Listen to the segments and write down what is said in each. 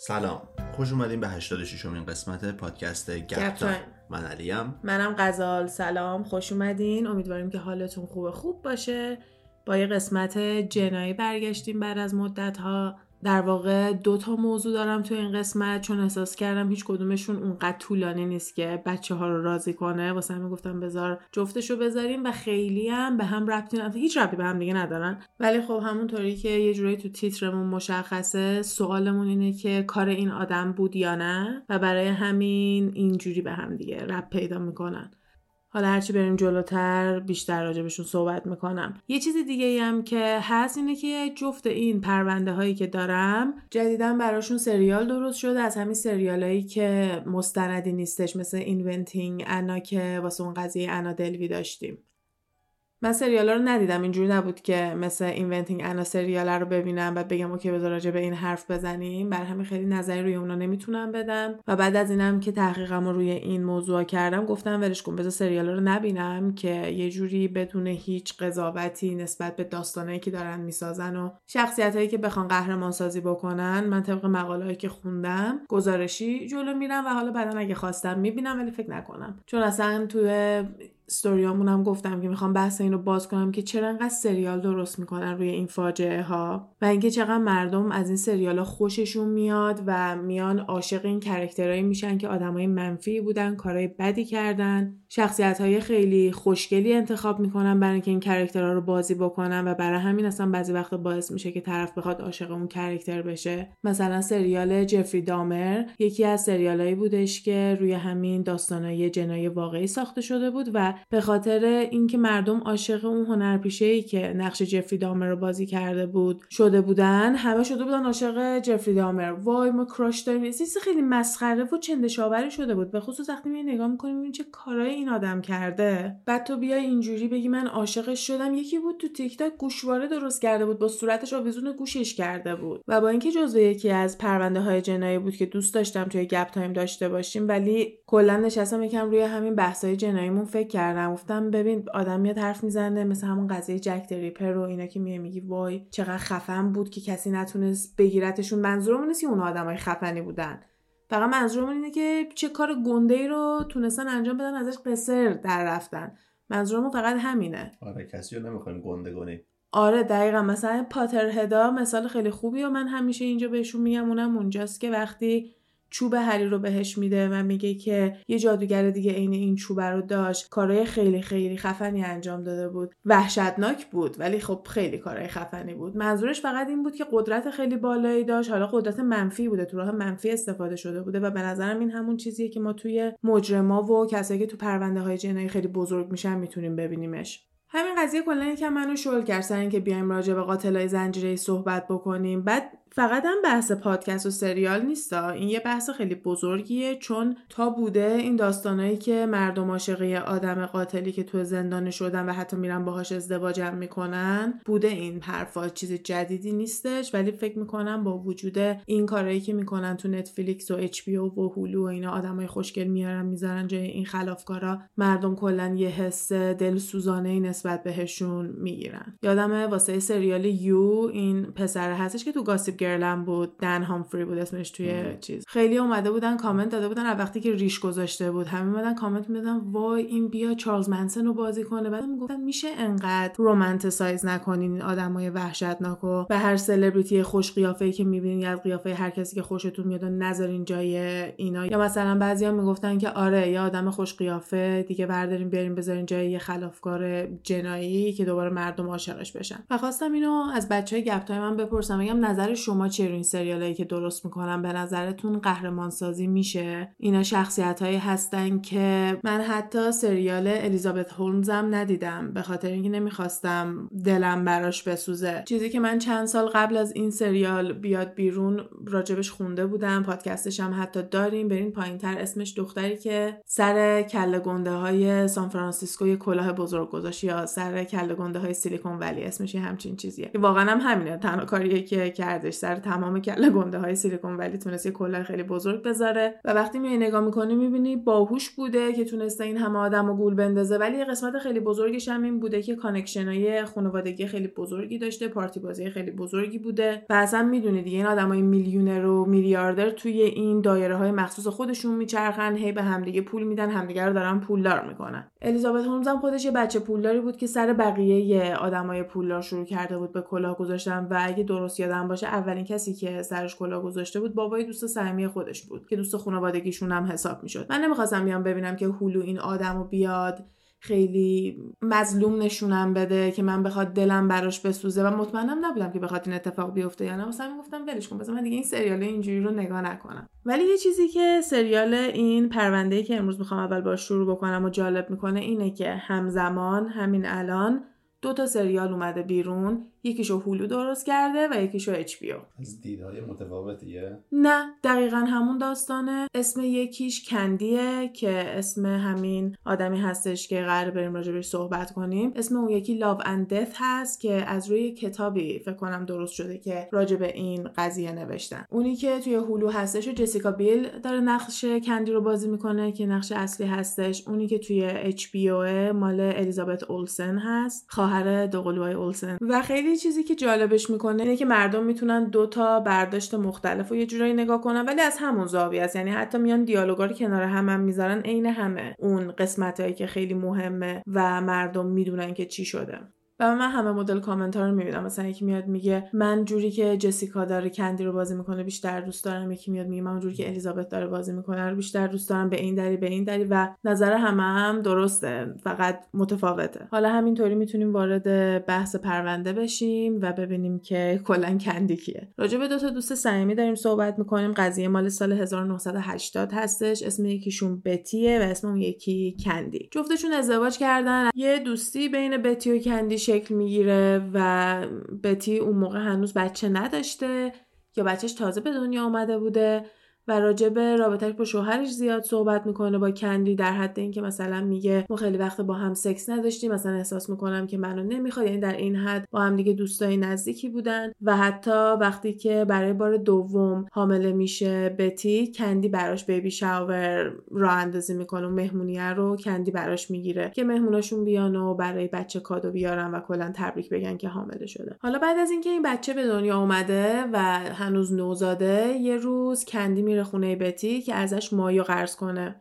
سلام، خوش اومدین به 86مین قسمت پادکست گپتان. من علیم. منم غزال. سلام، خوش اومدین. امیدواریم که حالتون خوب باشه. با یه قسمت جنایی برگشتیم بعد از مدت‌ها. در واقع دو تا موضوع دارم تو این قسمت، چون احساس کردم هیچ کدومشون اونقدر طولانی نیست که بچه‌ها رو راضی کنه، واسه همین گفتم بذار جفتشو بذاریم و خیلی هم به هم ربطی ندارن، هیچ ربطی به هم دیگه ندارن. ولی خب همونطوری که یه جورایی تو تیترمون مشخصه، سوالمون اینه که کار این آدم بود یا نه، و برای همین اینجوری به هم دیگه ربط پیدا میکنن. حالا هرچی بریم جلوتر بیشتر راجبشون صحبت میکنم. یه چیز دیگه هم که هست اینه که جفت این پرونده هایی که دارم جدیداً براشون سریال درست شده، از همین سریال هایی که مستندی نیستش، مثل اینونتینگ انا که واسه اون قضیه انا دلوی داشتیم. من سریالا رو ندیدم، اینجوری نبود که مثل اینونتینگ انا سریالا رو ببینم و بگم اوکی بذار راجع به این حرف بزنیم، بر همین خیلی نظری روی اونا نمیتونم بدم. و بعد از اینم که تحقیقم رو روی این موضوع کردم، گفتم ولش کن بذار سریالا رو نبینم که یه جوری بدون هیچ قضاوتی نسبت به داستانایی که دارن میسازن و شخصیتایی که بخوان قهرمان سازی بکنن، من طبق مقاله‌ای که خوندم گزارشی جلو میرم و حالا بعدن اگه خواستم میبینم، ولی فکر نکنم، چون اصلا توی استوریامون هم گفتم که میخوام بحث اینو باز کنم که چرا انقدر سریال درست میکنن روی این فاجعه ها و اینکه چقدر مردم از این سریال ها خوششون میاد و میان عاشق این کاراکترایی میشن که آدمای منفی بودن، کارهای بدی کردن، شخصیت های خیلی خوشگلی انتخاب میکنن برای اینکه این کاراکترها رو بازی بکنن و برای همین اصلا بعضی وقتا باعث میشه که طرف بخواد عاشق اون کاراکتر بشه. مثلا سریال جفری دامر یکی از سریالایی بودش که روی همین داستانای جنایی واقعی ساخته شده بود و به خاطر اینکه مردم عاشق اون هنرپیشه‌ای که نقش جفری دامر رو بازی کرده بود شده بودن، همه شده بودن عاشق جفری دامر. وای ما کراش داریم، این چیز خیلی مسخره و چندشاوری شده بود، به خصوص وقتی می نگاه می‌کنیم ببینیم چه کارای این آدم کرده. بعد تو بیای اینجوری بگی من عاشقش شدم. یکی بود تو تیک تاک گوشواره درست کرده بود، با صورتش آویزون گوشش کرده بود و با اینکه جزو یکی از پرونده‌های جنایی بود که دوست داشتم توی گپ تایم داشته باشیم، ولی کلا نشستم یکم روی همین بحث‌های جناییمون فکر کردم. گفتم ببین آدم میاد حرف میزنه مثل همون قضیه جک دریپر و اینا که میگی وای چقدر خفن بود که کسی نتونست بگیرتشون. منظورمون نیست که اون آدمای خفنی بودن، فقط منظورمون اینه که چه کار گنده‌ای رو تونستن انجام بدن، ازش قصر در رفتن. منظورمون فقط همینه. آره کسی رو نمیخوایم گنده کنیم. آره دقیقاً. مثلا پاترهدا مثال خیلی خوبی و من همیشه اینجا بهشون میگم، اونم اونجاست که وقتی چوب هری رو بهش میده و میگه که یه جادوگر دیگه عین این چوب رو داشت، کارهای خیلی خیلی خفنی انجام داده بود، وحشتناک بود، ولی خب خیلی کارهای خفنی بود. منظورش فقط این بود که قدرت خیلی بالایی داشت، حالا قدرت منفی بوده، تو راه منفی استفاده شده بوده و به نظرم این همون چیزیه که ما توی مجرما و کسایی که تو پرونده های جنایی خیلی بزرگ میشن میتونیم ببینیمش. همین قضیه کلا یکم منو شل کرد سر اینکه بیایم راجع به قاتلای زنجیره‌ای صحبت بکنیم. بعد فقط هم بحث پادکست و سریال نیستا، این یه بحث خیلی بزرگیه، چون تا بوده این داستانایی که مردم عاشقه آدم قاتلی که تو زندان شدن و حتی میرن باهاش ازدواج هم میکنن بوده. این حرفا چیز جدیدی نیستش، ولی فکر میکنم با وجود این کارهایی که میکنن تو نتفلیکس و اچ پی او و هولو و اینا، آدمای خوشگل میارن میذارن جای این خلافکارا، مردم کلا یه حس دلسوزانه نسبت بهشون میگیرن. یادمه واسه سریال یو این پسر هستش که تو گاسیپ گرلم بود، دن هامفری بود اسمش توی چیز، خیلی اومده بودن کامنت داده بودن از وقتی که ریش گذاشته بود، همین اومدن کامنت میدادن وای این بیا چارلز منسن رو بازی کنه. بعد میگفتن میشه انقدر رومانتیسایز نکنین این آدمای وحشتناکو، به هر سلبریتی خوش قیافه‌ای که میبینین از قیافه هر کسی که خوشتون میاد نذارین جای اینا. یا مثلا بعضیا میگفتن که آره یه آدم خوش قیافه دیگه بردارین بیارین بذارین جای یه خلافکار جنایی که دوباره مردم عاشقش بشن. و خواستم اینو از بچهای گپ‌تای من بپرسم، بگم نظر شما چه این سریالایی که درست میکنن به نظرتون قهرمان سازی میشه؟ اینا شخصیتایی هستن که من حتی سریال الیزابت هولمز هم ندیدم، به خاطر اینکه نمیخواستم دلم براش بسوزه. چیزی که من چند سال قبل از این سریال بیاد بیرون راجبش خونده بودم، پادکستش هم حتی داریم، برین پایینتر، اسمش دختری که سر کله گنده های سان فرانسیسکو یه کلاه بزرگ گذاشت یا سر شهر کله گنده های سیلیکون ولی اسمش همچین چیزیه. واقعا هم همینه، تنها کاریه که کردش سر تمام کله گنده های سیلیکون ولی تونست یه کلاه خیلی بزرگ بذاره و وقتی میای نگاه میکنی میبینی باهوش بوده که تونسته این همه آدمو گول بندازه، ولی یه قسمت خیلی بزرگش هم این بوده که کانکشنای خانوادگی خیلی بزرگی داشته، پارتی بازی خیلی بزرگی بوده. اصلا میدونید دیگه این آدمای میلیونر و میلیاردر توی این دایره‌های مخصوص خودشون میچرخن، هی به همدیگه پول میدن، همدیگه رو دارن پولدار میکنن. الیزابت هولمز هم خودش یه بچه پولداری بود که سر بقیه آدمای پولدار شروع کرده بود به کلاه گذاشتن و اگه درست یادم باشه اولین کسی که سرش کلاه گذاشته بود بابای دوست صمیمی خودش بود که دوست خانوادگیشون هم حساب میشد. من نمیخواستم بیام ببینم که هولو این آدمو بیاد خیلی مظلوم نشونم بده که من بخواد دلم براش بسوزه و مطمئنم نبودم که بخواد این اتفاق بیفته یا نه، واسه همین گفتم ولش کن، بذار من دیگه این سریال اینجوری رو نگاه نکنم. ولی یه چیزی که سریال این پرونده‌ای که امروز میخوام اول باهاش شروع بکنم و جالب میکنه اینه که همزمان همین الان دو تا سریال اومده بیرون، یکیشو هولو درست کرده و یکیشو اچ پی او. از دیدهای متفاوتیه؟ نه، دقیقاً همون داستانه. اسم یکیش کندیه که اسم همین آدمی هستش که قراره بریم راجبش صحبت کنیم. اسم اون یکی Love and Death هست که از روی کتابی فکر کنم درست شده که راجب این قضیه نوشتن. اونی که توی هولو هستش و جسیکا بیل داره نقش کندی رو بازی میکنه که نقش اصلی هستش. اونی که توی اچ پی او مال الیزابت اولسن هست، خواهر دوقلوهای اولسن. و خیلی چیزی که جالبش میکنه اینه که مردم میتونن دو تا برداشت مختلفو یه جورایی نگاه کنن ولی از همون زاویه است، یعنی حتی میان دیالوگا رو کنار هم میذارن، عین همه اون قسمتایی که خیلی مهمه و مردم میدونن که چی شده. و من همه مدل کامنت ها رو میبینم، مثلا یکی میاد میگه من جوری که جسیکا داره کندی رو بازی میکنه بیشتر دوست دارم، یکی میاد میگه من جوری که الیزابت داره بازی میکنه رو بیشتر دوست دارم، به این دری و نظر همه هم درسته، فقط متفاوته. حالا همینطوری میتونیم وارد بحث پرونده بشیم و ببینیم که کلا کندی کیه. راجع به دو تا دوست صمیمی داریم صحبت میکنیم. قضیه مال سال 1980 هستش. اسم یکیشون بتیه و اسم اون یکی کندی. جفتشون ازدواج کردن، یه دوستی بین بتی و کندی شکل میگیره و بتی اون موقع هنوز بچه نداشته یا بچهش تازه به دنیا آمده بوده و راجب رابطهش با شوهرش زیاد صحبت میکنه با کندی، در حد اینکه مثلا میگه ما خیلی وقت با هم سکس نداشتیم، مثلا احساس میکنم که منو نمیخواد، یعنی در این حد با هم دیگه دوستای نزدیکی بودن. و حتی وقتی که برای بار دوم حامله میشه بتی، کندی براش بیبی شاور راه اندازی میکنه و مهمونیه رو کندی براش میگیره که مهموناشون بیان و برای بچه کادو بیارن و کلا تبریک بگن که حامله شده. حالا بعد از اینکه این بچه به دنیا اومده و هنوز نوزاده، یه روز کندی میره خونه بتی که ازش مایو قرض کنه.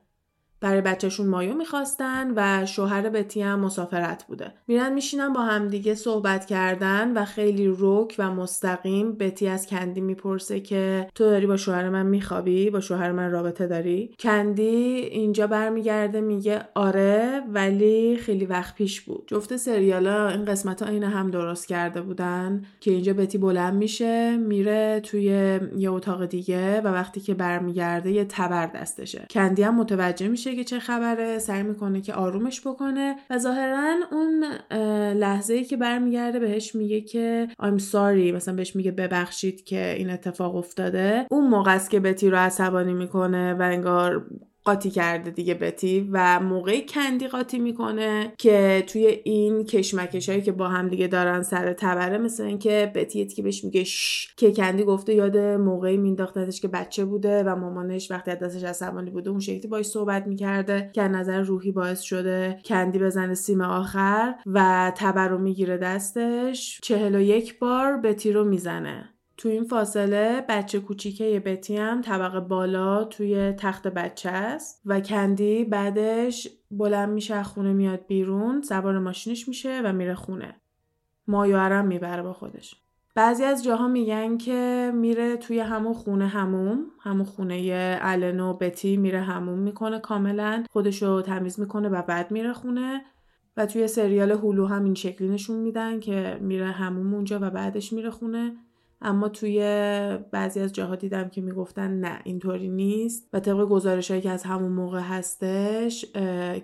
برای بچهشون مایو میخواستن و شوهر بتی هم مسافرت بوده. میرن میشینن با همدیگه صحبت کردن و خیلی رک و مستقیم بتی از کندی میپرسه که تو داری با شوهر من میخوابی؟ با شوهر من رابطه داری؟ کندی اینجا برمیگرده میگه آره ولی خیلی وقت پیش بود. جفت سریالا این قسمت ها اینه هم درست کرده بودن که اینجا بتی بلند میشه میره توی یه اتاق دیگه و وقتی که برمیگرده یه تبر دستشه. کندی هم متوجه میشه که چه خبره، سعی میکنه که آرومش بکنه و ظاهرا اون لحظه‌ای که برمیگرده بهش میگه که I'm sorry، مثلا بهش میگه ببخشید که این اتفاق افتاده، اون موقع است که بتی رو عصبانی میکنه و انگار قاطی کرده دیگه بتی و موقعی کندی قاطی میکنه که توی این کشمکشایی که با هم دیگه دارن سر تبره، مثلا اینکه بتی که بهش میگه شش، که کندی گفته یاد موقعی مینداختش که بچه بوده و مامانش وقتی دستش عصبانی بوده اون شکلی باهاش صحبت میکرده که از نظر روحی باعث شده کندی بزنه سیم آخر و تبر رو میگیره دستش. 41 بار بتی رو میزنه. تو این فاصله بچه کوچیکه بتی هم طبقه بالا توی تخت بچه است و کندی بعدش بلند میشه از خونه میاد بیرون، سوار ماشینش میشه و میره خونه. مایوارم میبره با خودش. بعضی از جاها میگن که میره توی همون خونه همون خونه آلن و بتی، میره حموم میکنه کاملا، خودشو تمیز میکنه و بعد میره خونه. و توی سریال هولو هم این شکلی نشون میدن که میره حموم اونجا و بعدش میره خونه. اما توی بعضی از جاها دیدم که میگفتن نه اینطوری نیست و طبق گزارشایی که از همون موقع هستش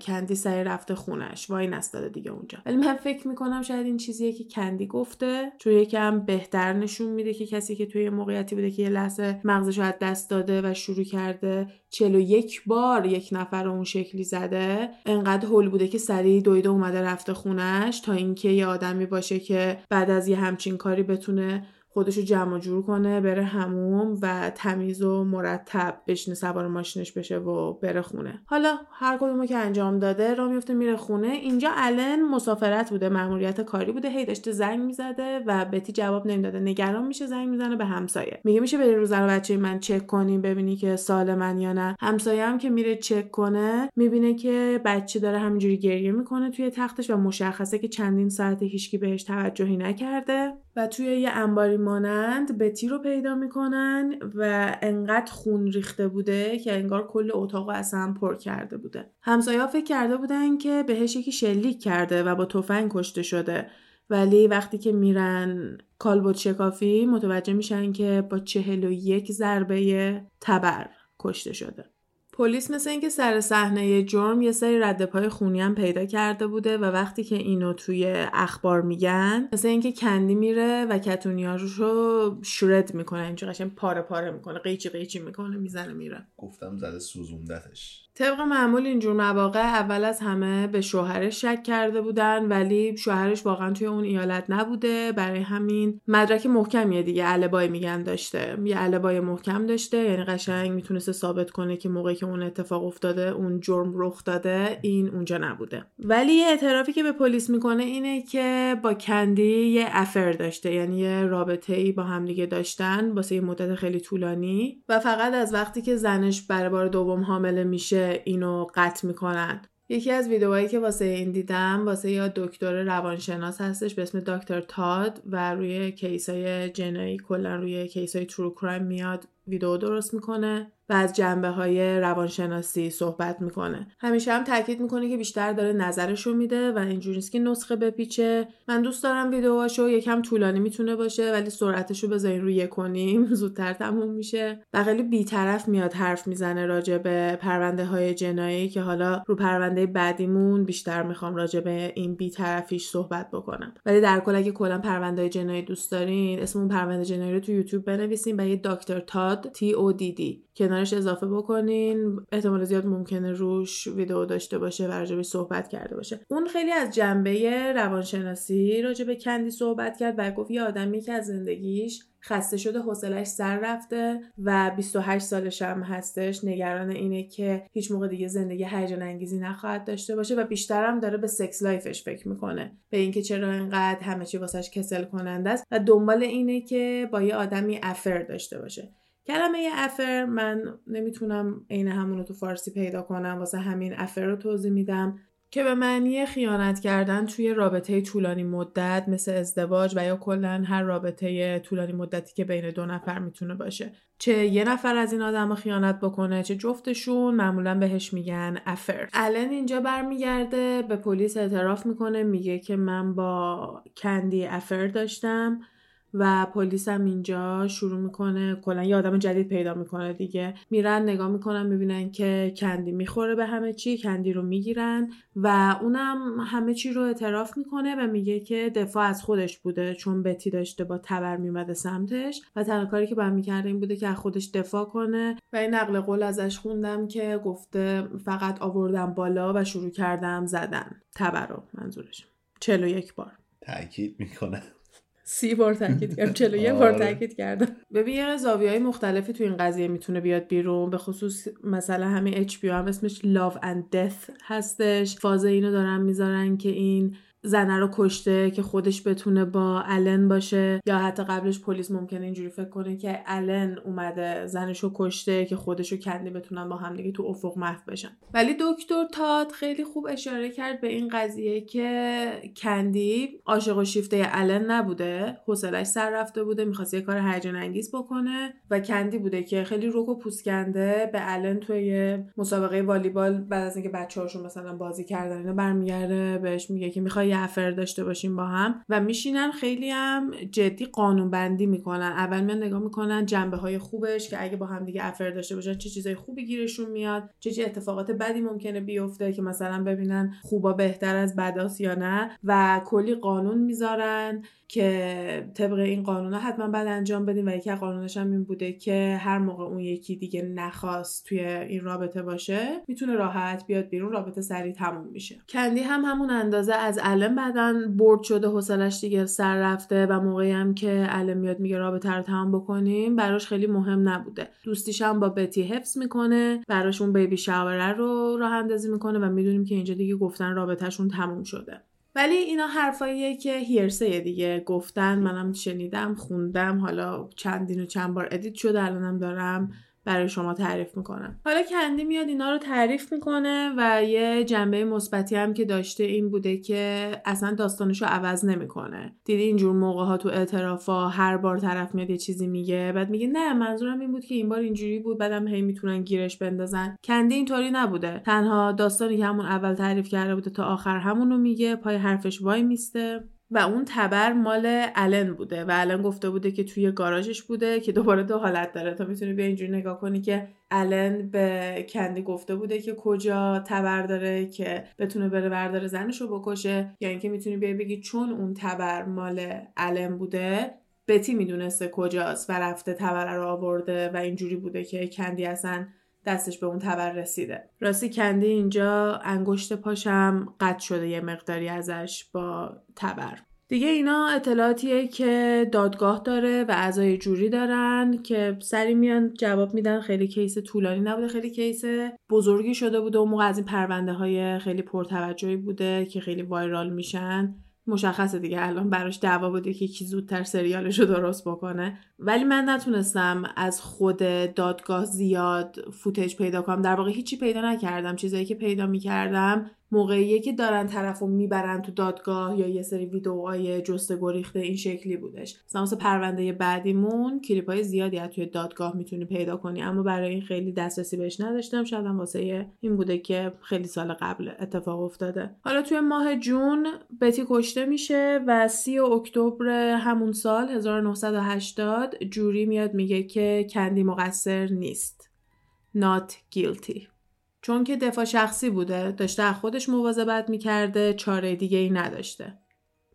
کندی سری رفته خونش وای نستاده دیگه اونجا. ولی من فکر میکنم شاید این چیزیه که کندی گفته، چون یکم بهتر نشون میده که کسی که توی موقعیتی بوده که یه لحظه مغزش رو از دست داده و شروع کرده 41 بار یک نفر رو اون شکلی زده، انقدر هول بوده که سریع دویده اومده رفته خونش، تا اینکه یه آدمی باشه که بعد از یه همچین کاری بتونه خودشو جمع جور کنه، بره حموم و تمیز و مرتب بشینه سوار ماشینش بشه و بره خونه. حالا هر کدومو که انجام داده را میفته میره خونه. اینجا آلن مسافرت بوده، مأموریت کاری بوده، هی داشته زنگ میزده و بتی جواب نمیداده، نگران میشه، زنگ میزنه به همسایه، میگه میشه بری روز رو بچه‌ی من چک کنی ببینی که سالمن یا نه. همسایه هم که میره چک کنه میبینه که بچه داره همینجوری گریه میکنه توی تختش و مشخصه که چندین ساعته هیچکی بهش توجهی نکرده و توی یه انباری مانند بتی رو پیدا میکنن و انقدر خون ریخته بوده که انگار کل اتاق رو اصلا پر کرده بوده. همسایه‌ها فکر کرده بودن که بهش یکی شلیک کرده و با تفنگ کشته شده، ولی وقتی که میرن کالبد شکافی متوجه میشن که با 41 ضربه تبر کشته شده. پلیس مثل اینکه سر صحنه جرم یه سری ردپای خونی هم پیدا کرده بوده و وقتی که اینو توی اخبار میگن مثل اینکه کندی میره و کتونیاش رو شرد میکنه، اینجوری قشنگ پاره پاره میکنه، قیچی قیچی میکنه، میزنه میره. گفتم زده سوزوندتش. طبق معمول اینجور مواقع اول از همه به شوهرش شک کرده بودن، ولی شوهرش واقعا توی اون ایالت نبوده، برای همین مدرک محکمیه دیگه، علبای میگن داشته، یه علبای محکم داشته، یعنی قشنگ میتونسته ثابت کنه که موقعی که اون اتفاق افتاده اون جرم رخ داده این اونجا نبوده. ولی یه اعترافی که به پلیس میکنه اینه که با کندی یه افر داشته، یعنی یه رابطه‌ای با هم دیگه داشتن واسه یه مدت خیلی طولانی و فقط از وقتی که زنش برای بار دوم حامله میشه اینو قطع میکنن. یکی از ویدئوهایی که واسه این دیدم واسه یه دکتر روانشناس هستش به اسم دکتر تاد و روی کیسای جنایی کلا روی کیسای ترو کرایم میاد ویدئو درست میکنه و از جنبه‌های روانشناسی صحبت میکنه. همیشه هم تاکید میکنه که بیشتر داره نظرشو میده و اینجوری نیست که نسخه بپیچه. من دوست دارم ویدئوهاشو، یکم طولانی میتونه باشه ولی سرعتشو بذارین روی 1.5 زودتر تموم میشه. و خیلی بی‌طرف میاد حرف میزنه راجع به پرونده‌های جنایی که حالا رو پرونده بعدیمون بیشتر میخوام راجع به این بی‌طرفیش صحبت بکنم. ولی در کل اگه کلا پرونده‌های جنایی دوست دارین اسم اون پرونده جنایی رو تو یوتیوب بنویسین و یه دکتر تاد TODD کنارش اضافه بکنین، احتمال زیاد ممکنه روش ویدئو داشته باشه و راجبش صحبت کرده باشه. اون خیلی از جنبه روانشناسی راجب کندی صحبت کرد و گفت یه آدمی که از زندگیش خسته شده، حوصله‌اش سر رفته و 28 سالش هم هستش، نگران اینه که هیچ موقع دیگه زندگی هیجان انگیزی نخواهد داشته باشه و بیشتر هم داره به سکس لایفش فکر میکنه، به اینکه چرا اینقدر همه چی واسش کسل کننده است و دنبال اینه که با یه آدمی افر داشته باشه. کلمه افر من نمیتونم عین همونو تو فارسی پیدا کنم، واسه همین افر رو توضیح میدم که به معنی خیانت کردن توی رابطه طولانی مدت مثل ازدواج و یا کلا هر رابطه طولانی مدتی که بین دو نفر میتونه باشه، چه یه نفر از این آدم‌ها خیانت بکنه چه جفتشون، معمولا بهش میگن افر. الان اینجا برمیگرده به پلیس اعتراف میکنه، میگه که من با کندی افر داشتم و پلیس هم اینجا شروع میکنه کلا یه آدم جدید پیدا میکنه دیگه. میرن نگاه میکنن میبینن که کندی میخوره به همه چی، کندی رو میگیرن و اونم همه چی رو اعتراف میکنه و میگه که دفاع از خودش بوده چون بتی داشته با تبر میمده سمتش و تنها کاری که باید میکرده این بوده که از خودش دفاع کنه و این نقل قول ازش خوندم که گفته فقط آوردم بالا و شروع کردم زدن تبر رو، منظورش 41 بار تاکید میکنه، 30 بار تاکید کردم، 41 بار تاکید کردم. ببین زاویه‌های مختلفی تو این قضیه میتونه بیاد بیرون، به خصوص مثلا همین اچ پی او هم اسمش Love and Death هستش، فاز اینو دارن میذارن که این زنه رو کشته که خودش بتونه با آلن باشه، یا حتی قبلش پلیس ممکنه اینجوری فکر کنه که آلن اومده زنشو کشته که خودشو کندی بتونن با هم دیگه تو افق محو بشن. ولی دکتر تاد خیلی خوب اشاره کرد به این قضیه که کندی عاشق و شیفته آلن نبوده، حوصله‌اش سر رفته بوده، می‌خواست یه کار هیجان انگیز بکنه و کندی بوده که خیلی رک و پوسکنده به آلن توی مسابقه والیبال بعد از اینکه بچه‌هاشون مثلا بازی کردن اینا برمیگرده بهش میگه که می‌خوای یه افر داشته باشیم با هم و میشینن خیلی هم جدی قانون بندی میکنن. اول من نگاه میکنن جنبه های خوبش که اگه با هم دیگه افر داشته باشن چه چیزای خوبی گیرشون میاد، چه اتفاقات بدی ممکنه بیفته که مثلا ببینن خوبا بهتر از بداست یا نه، و کلی قانون میذارن که طبق این قانونا حتما بعد انجام بدیم. و یکی از قانوناش هم این بوده که هر موقع اون یکی دیگه نخواست توی این رابطه باشه میتونه راحت بیاد بیرون، رابطه سریع تموم میشه. کندی هم همون اندازه از آلن بدن برد شده، حوصله‌اش دیگه سر رفته و موقعی هم که آلن میاد میگه رابطه رو تمام بکنیم براش خیلی مهم نبوده. دوستیش هم با بتی حفظ میکنه، براش اون بیبی شاور رو راه اندازی میکنه و میدونیم که اینجا دیگه گفتن رابطه‌شون تموم شده. ولی اینا حرفاییه که هیرسه دیگه، گفتن، منم شنیدم، خوندم، حالا چند بار ادیت شده، الانم دارم برای شما تعریف میکنم. حالا کندی میاد اینا رو تعریف میکنه و یه جنبه مثبتی هم که داشته این بوده که اصلا داستانشو عوض نمیکنه. دیدی اینجور موقع ها تو اعترافا هر بار طرف میاد یه چیزی میگه بعد میگه نه منظورم این بود که این بار اینجوری بود، بعدم هی میتونن گیرش بندازن. کندی اینطوری نبوده، تنها داستانی که همون اول تعریف کرده بوده تا آخر همونو میگه، پای حرفش وای میسته. و اون تبر مال آلن بوده و آلن گفته بوده که توی گاراژش بوده، که دوباره دو حالت داره. تا میتونی بیا اینجوری نگاه کنی که آلن به کندی گفته بوده که کجا تبر داره که بتونه بره برداره زنشو بکشه، یا یعنی اینکه میتونی بیا بگی چون اون تبر مال آلن بوده بتی میدونسته کجاست و رفته تبر رو آورده و اینجوری بوده که کندی اصلا دستش به اون تبر رسیده. راستی کندی اینجا انگشت پاشم قطع شده یه مقداری ازش با تبر. دیگه اینا اطلاعاتیه که دادگاه داره و اعضای جوری دارن که سری میان جواب میدن. خیلی کیس طولانی نبوده، خیلی کیس بزرگی شده بوده. اون موقع از این پرونده های خیلی پرتوجهی بوده که خیلی وایرال میشن. مشخصه دیگه الان براش دعوا بوده که کی زودتر سریالش رو درست بکنه. ولی من نتونستم از خود دادگاه زیاد فوتج پیدا کنم، در واقع هیچی پیدا نکردم. چیزایی که پیدا میکردم موقعیه که دارن طرفو میبرن تو دادگاه یا یه سری ویدئوهای جستگو ریخته این شکلی بودش. مثلا پرونده بعدیمون کلیپای زیادی از توی دادگاه میتونی پیدا کنی، اما برای این خیلی دسترسی بهش نداشتم. شاید هم واسه این بوده که خیلی سال قبل اتفاق افتاده. حالا توی ماه جون بتی کشته میشه و 30 اکتبر همون سال 1980 جوری میاد میگه که کندی مقصر نیست. Not guilty. چون که دفاع شخصی بوده، داشته از خودش مواظبت میکرده، چاره دیگه ای نداشته.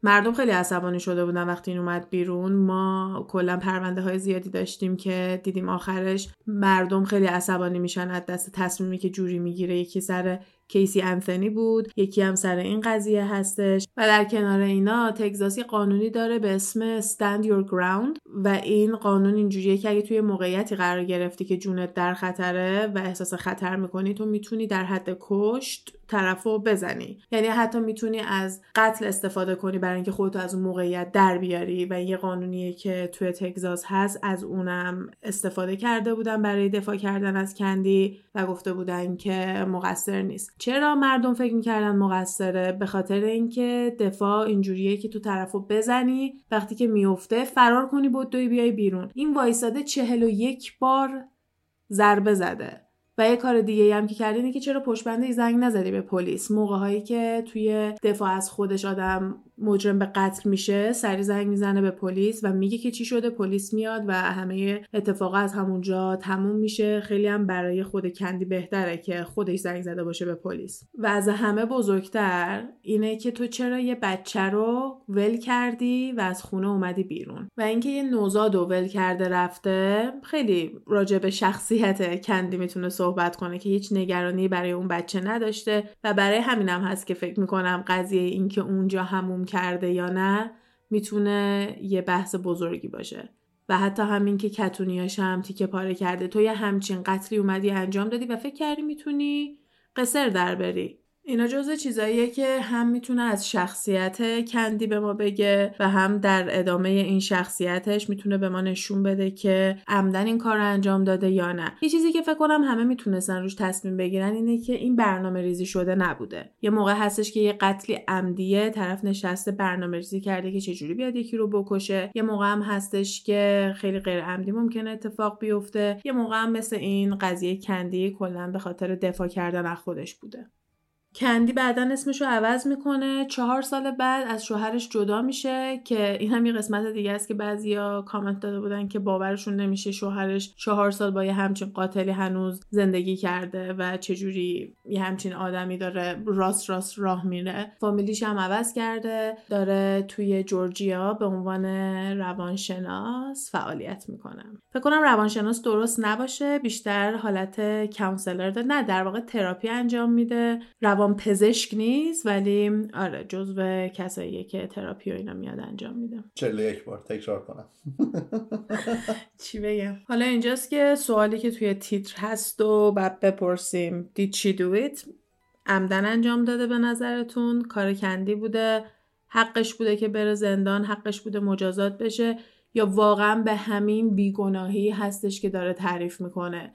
مردم خیلی عصبانی شده بودن وقتی این اومد بیرون. ما کلا پرونده های زیادی داشتیم که دیدیم آخرش مردم خیلی عصبانی میشن از دست تصمیمی که جوری میگیره. یکی سر کیسی آنتونی بود، یکی هم سر این قضیه هستش. و در کنار اینا تگزاسی قانونی داره به اسم Stand Your Ground و این قانون اینجوریه که اگه توی موقعیتی قرار گرفتی که جونت در خطره و احساس خطر میکنی تو میتونی در حد کشت طرفو بزنی. یعنی حتی میتونی از قتل استفاده کنی برای اینکه خودتو از اون موقعیت در بیاری و یه قانونیه که توی تگزاس هست. از اونم استفاده کرده بودن برای دفاع کردن از کندی و گفته بودن که مقصر نیست. چرا مردم فکر میکردن مقصره؟ به خاطر اینکه دفاع اینجوریه که تو طرفو بزنی، وقتی که میفته فرار کنی بدوی بیای بیرون. این وایساده 41 بار ضربه زده. و یه کار دیگه هم که کرده اینه که چرا پشت بندی زنگ نزدی به پلیس؟ موقع هایی که توی دفاع از خودش آدم مجرم به قتل میشه سری زنگ میزنه به پلیس و میگه که چی شده، پلیس میاد و همه اتفاقا از همونجا تموم میشه. خیلی هم برای خود کندی بهتره که خودش زنگ زده باشه به پلیس. و از همه بزرگتر اینه که تو چرا یه بچه رو ول کردی و از خونه اومدی بیرون. و اینکه یه نوزاد رو ول کرده رفته خیلی راجع به شخصیت کندی میتونه صحبت کنه که هیچ نگرانی برای اون بچه نداشته. و برای همینم هست که فکر میکنم قضیه این که اونجا هموم کرده یا نه میتونه یه بحث بزرگی باشه. و حتی همین که کتونیاش هم تیکه پاره کرده، تو یه همچین قتلی اومدی انجام دادی و فکر کردی میتونی قصر در بری. اینا جزء چیزاییه که هم میتونه از شخصیت کندی به ما بگه و هم در ادامه این شخصیتش میتونه به ما نشون بده که عمدن این کار انجام داده یا نه. یه چیزی که فکر کنم همه میتونستن روش تصمیم بگیرن اینه که این برنامه‌ریزی شده نبوده. یه موقع هستش که یه قتلی عمدیه، طرف نشسته برنامه‌ریزی کرده که چجوری بیاد یکی رو بکشه. یه موقع هم هستش که خیلی غیر عمدی ممکنه اتفاق بیفته. یه موقع هم مثل این قضیه کندی کلاً به خاطر دفاع کردن از خودش بوده. کندی بعدن اسمشو عوض میکنه، 4 سال بعد از شوهرش جدا میشه که این هم یه قسمت دیگه است که بعضیا کامنت داده بودن که باورشون نمیشه شوهرش 4 سال با یه همچین قاتلی هنوز زندگی کرده و چجوری یه همچین آدمی داره راست راه میره. فامیلیش هم عوض کرده، داره توی جورجیا به عنوان روانشناس فعالیت میکنه. فکر کنم روانشناس درست نباشه، بیشتر حالت کانسلر داره، نه در واقع تراپی انجام میده. پزشک نیست ولی آره جزو کساییه که تراپی و اینا میاد انجام میده. 41 بار تکرار کنم. چی بگم؟ حالا اینجاست که سوالی که توی تیتر هست و بعد بپرسیم did she do it عمدن انجام داده به نظرتون؟ کار کندی بوده، حقش بوده که بره زندان، حقش بوده مجازات بشه، یا واقعا به همین بیگناهی هستش که داره تعریف میکنه؟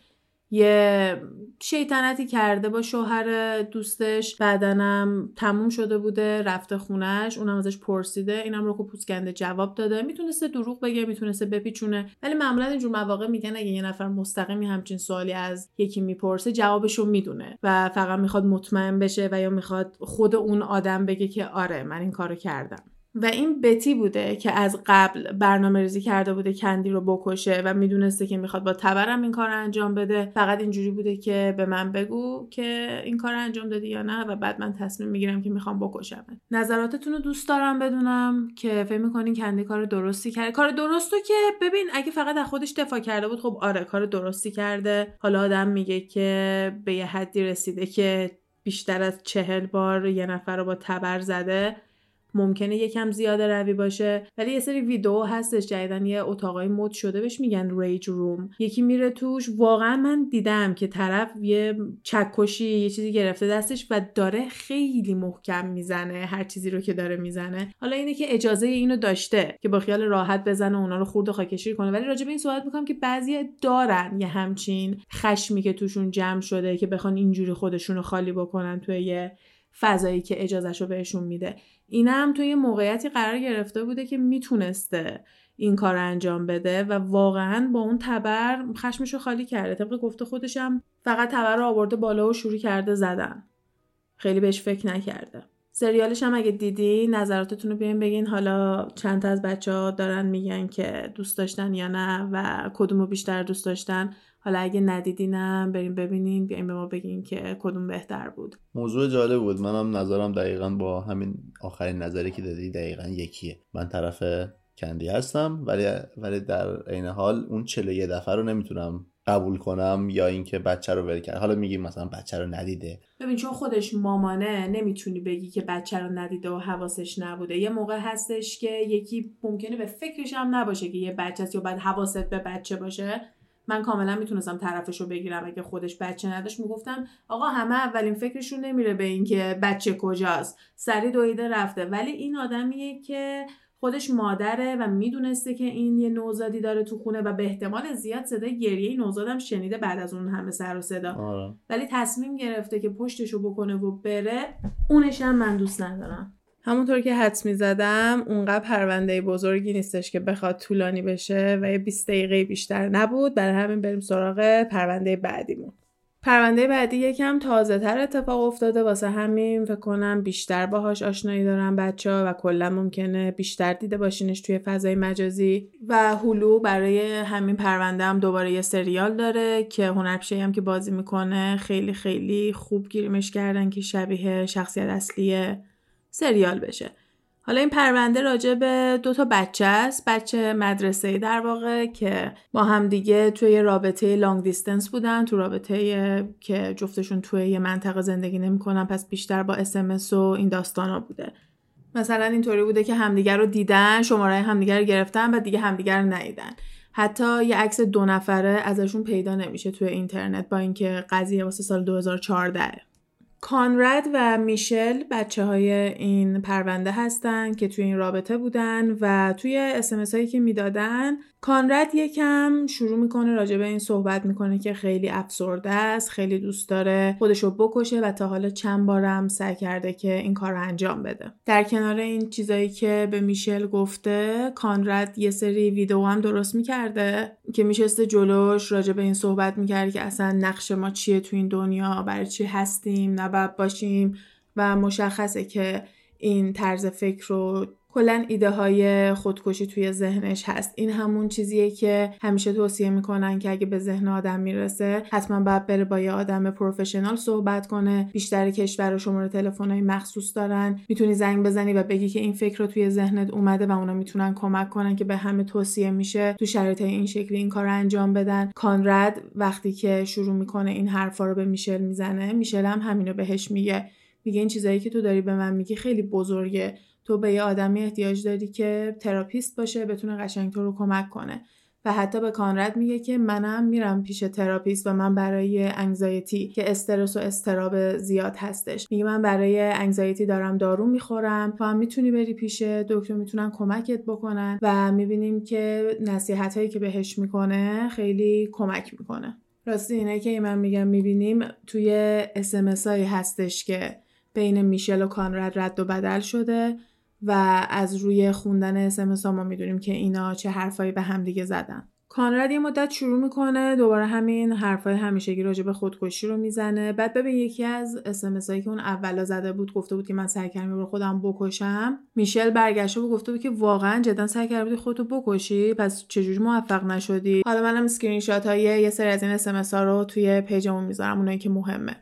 یه شیطنتی کرده با شوهر دوستش، بعدنم تموم شده بوده، رفته خونهش، اونم ازش پرسیده، اینم رو که پوسکنده جواب داده. میتونسته دروغ بگه، میتونسته بپیچونه، ولی معمولا اینجور مواقع میگن اگه یه نفر مستقیمی همچین سوالی از یکی میپرسه جوابشو میدونه و فقط میخواد مطمئن بشه و یا میخواد خود اون آدم بگه که آره من این کارو کردم. و این بتی بوده که از قبل برنامه‌ریزی کرده بوده کندی رو بکشه و میدونسته که میخواد با تبرم این کار انجام بده، فقط اینجوری بوده که به من بگو که این کار انجام دادی یا نه و بعد من تصمیم میگیرم که میخوام بکشم. نظراتتون رو دوست دارم بدونم که فکر میکنین کندی کار درستی کرده. کار درستو که ببین اگه فقط از خودش دفاع کرده بود خب آره کار درستی کرده. حالا آدم میگه که به یه حدی رسیده که بیشتر از 40 بار یه نفر رو با تبر زده، ممکنه یکم زیاده روی باشه، ولی یه سری ویدیو هستش جدیدن یه اتاقای مد شده بهش میگن ریج روم، یکی میره توش واقعا من دیدم که طرف یه چکشی یه چیزی گرفته دستش و داره خیلی محکم میزنه هر چیزی رو که داره میزنه. حالا اینه که اجازه اینو داشته که با خیال راحت بزنه اونا رو خورد و خاکشیر کنه، ولی راجع به این صحبت میکنم که بعضیا دارن یه همچین خشمی که توشون جمع شده که بخوان اینجوری خودشونو خالی بکنن توی یه فضایی که اجازهشو بهشون میده. اینم توی موقعیتی قرار گرفته بوده که میتونسته این کار انجام بده و واقعاً با اون تبر خشمشو خالی کرده. طبق گفته خودشم فقط تبر رو آورده بالا و شروع کرده زدن، خیلی بهش فکر نکرده. سریالش هم اگه دیدی نظراتتون رو بیاین بگین. حالا چند تا از بچه‌ها دارن میگن که دوست داشتن یا نه و کدومو بیشتر دوست داشتن. حالا اگه ندیدینم بریم ببینین، بیاین به ما بگین که کدوم بهتر بود. موضوع جالب بود، منم نظرم دقیقاً با همین آخرین نظری که دادی دقیقاً یکیه. من طرف کندی هستم ولی در عین حال اون 41 دفعه رو نمیتونم قبول کنم یا اینکه بچه رو ول کرد. حالا میگیم مثلا بچه رو ندیده، ببین چون خودش مامانه نمیتونی بگی که بچه رو ندیده و حواسش نبوده. یه موقع هستش که یکی ممکنه به فکرش هم نباشه که یه بچه است یا باید حواست به بچه باشه. من کاملا میتونستم طرفش رو بگیرم اگه خودش بچه نداشت، میگفتم آقا همه اولین فکرشون نمیره به این که بچه کجاست، سری دویده رفته. ولی این آدمیه که خودش مادره و میدونسته که این یه نوزادی داره تو خونه و به احتمال زیاد صدای گریه نوزادم شنیده بعد از اون همه سر و صدا. آره. ولی تصمیم گرفته که پشتشو بکنه و بره. اونش هم من دوست ندارم. همونطور که حدس میزدم اونقدر پرونده بزرگی نیستش که بخواد طولانی بشه و یه 20 دقیقه بیشتر نبود، برای همین بریم سراغ پرونده بعدیمون. پرونده بعدی یکم تازه تر اتفاق افتاده، واسه همین فکر کنم بیشتر باهاش آشنایی دارن بچه‌ها و کلا ممکنه بیشتر دیده باشینش توی فضای مجازی. و هولو برای همین پرونده هم دوباره یه سریال داره که هنرپیشه هم که بازی میکنه خیلی خیلی خوب گیریمش کردن که شبیه شخصیت اصلی سریال بشه. حالا این پرونده راجع به 2 تا بچه است، بچه مدرسه‌ای در واقع که با هم دیگه توی رابطه لانگ دیستنس بودن، تو رابطه که جفتشون توی یه منطقه زندگی نمی‌کنن، پس بیشتر با SMS و این داستانا بوده. مثلا اینطوری بوده که همدیگر رو دیدن، شماره همدیگر رو گرفتن و دیگه همدیگر رو ندیدن. حتی یه عکس 2 نفره ازشون پیدا نمیشه توی اینترنت، با اینکه قضیه واسه سال 2014. کانراد و میشل بچه‌های این پرونده هستن که توی این رابطه بودن و توی اسمس هایی که میدادن کانراد یکم شروع میکنه راجع به این صحبت میکنه که خیلی افسرده است، خیلی دوست داره خودشو بکشه و تا حالا چند بارم سعی کرده که این کار رو انجام بده. در کنار این چیزایی که به میشل گفته، کانراد یه سری ویدیو هم درست میکرده که میشسته جلوش راجع به این صحبت میکرد که اصلا نقش ما چیه تو این دنیا، برای چی هستیم، نباید باشیم، و مشخصه که این طرز فکر رو کلن ایده های خودکشی توی ذهنش هست. این همون چیزیه که همیشه توصیه میکنن که اگه به ذهن آدم میرسه حتما باید بره با یه آدم پروفشنال صحبت کنه. بیشتر کشور و شماره تلفن‌های مخصوص دارن، میتونی زنگ بزنی و بگی که این فکر رو توی ذهنت اومده و اونا میتونن کمک کنن که به همه توصیه میشه تو شرایط این شکلی این کار رو انجام بدن. کانراد وقتی که شروع میکنه این حرفا رو به میشل میزنه، میشل هم همینو بهش میگه این چیزایی که تو داری به من میگی خیلی بزرگه، تو به یه آدمی احتیاج داری که تراپیست باشه، بتونه قشنگ تو رو کمک کنه. و حتی به کانراد میگه که منم میرم پیش تراپیست و من برای انگزایتی که استرس و اضطراب زیاد هستش، میگه من برای انگزایتی دارم دارو میخورم، تو هم میتونی بری پیش دکتر، میتونن کمکت بکنن. و میبینیم که نصیحتایی که بهش میکنه خیلی کمک میکنه. راستی اینایی که من میگم میبینیم توی SMS هایی هستش که بین میشل و کانراد رد و بدل شده و از روی خوندن اسمس‌ها ما میدونیم که اینا چه حرفایی به هم دیگه زدن. کانراد یه مدت شروع میکنه دوباره همین حرفای همیشگی راجع به خودکشی رو میزنه. بعد ببین یکی از اسمس‌هایی که اون اولا زده بود گفته بود که من سعی کردم رو خودم بکشم، میشل برگشته و گفته بود که واقعا جدا سعی کردی خودتو بکشی؟ پس چجوری موفق نشدی؟ حالا منم اسکرین شات‌های یه سری از این اسمس‌ها رو توی پیجمون میذارم، اونایی که مهمه.